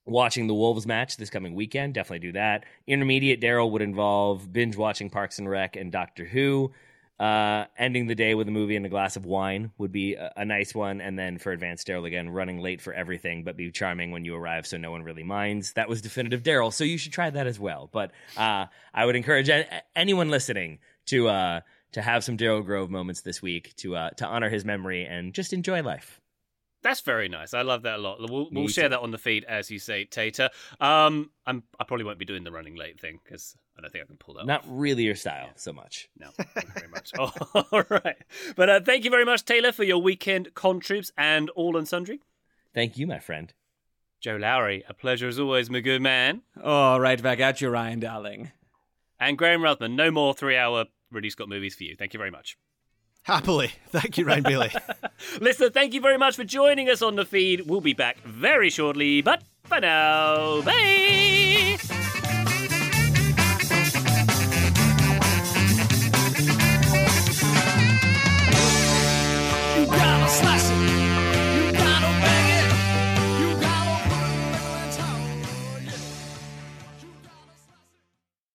watching the Wolves match this coming weekend. Definitely do that. Intermediate Daryl would involve binge watching Parks and Rec and Doctor Who. Uh, ending the day with a movie and a glass of wine would be a, a nice one. And then for advanced Daryl, again, running late for everything, but be charming when you arrive so no one really minds. That was definitive Daryl, so you should try that as well. But uh, I would encourage a- anyone listening to uh, to have some Daryl Grove moments this week to uh, to honor his memory and just enjoy life. That's very nice. I love that a lot. We'll, we'll share that on the feed, as you say, Tater. Um, I'm, I probably won't be doing the running late thing because I don't think I can pull that Not off. Not really your style yeah. so much. No, thank you very much. Oh, all right. But uh, thank you very much, Taylor, for your weekend contribs and all and sundry. Thank you, my friend. Joe Lowry, a pleasure as always, my good man. All right, back at you, Ryan, darling. And Graham Ruthman, no more three-hour Ridley Scott movies for you. Thank you very much. Happily. Thank you, Ryan Bailey. Listener, thank you very much for joining us on the feed. We'll be back very shortly, but for now, bye! You gotta slash it!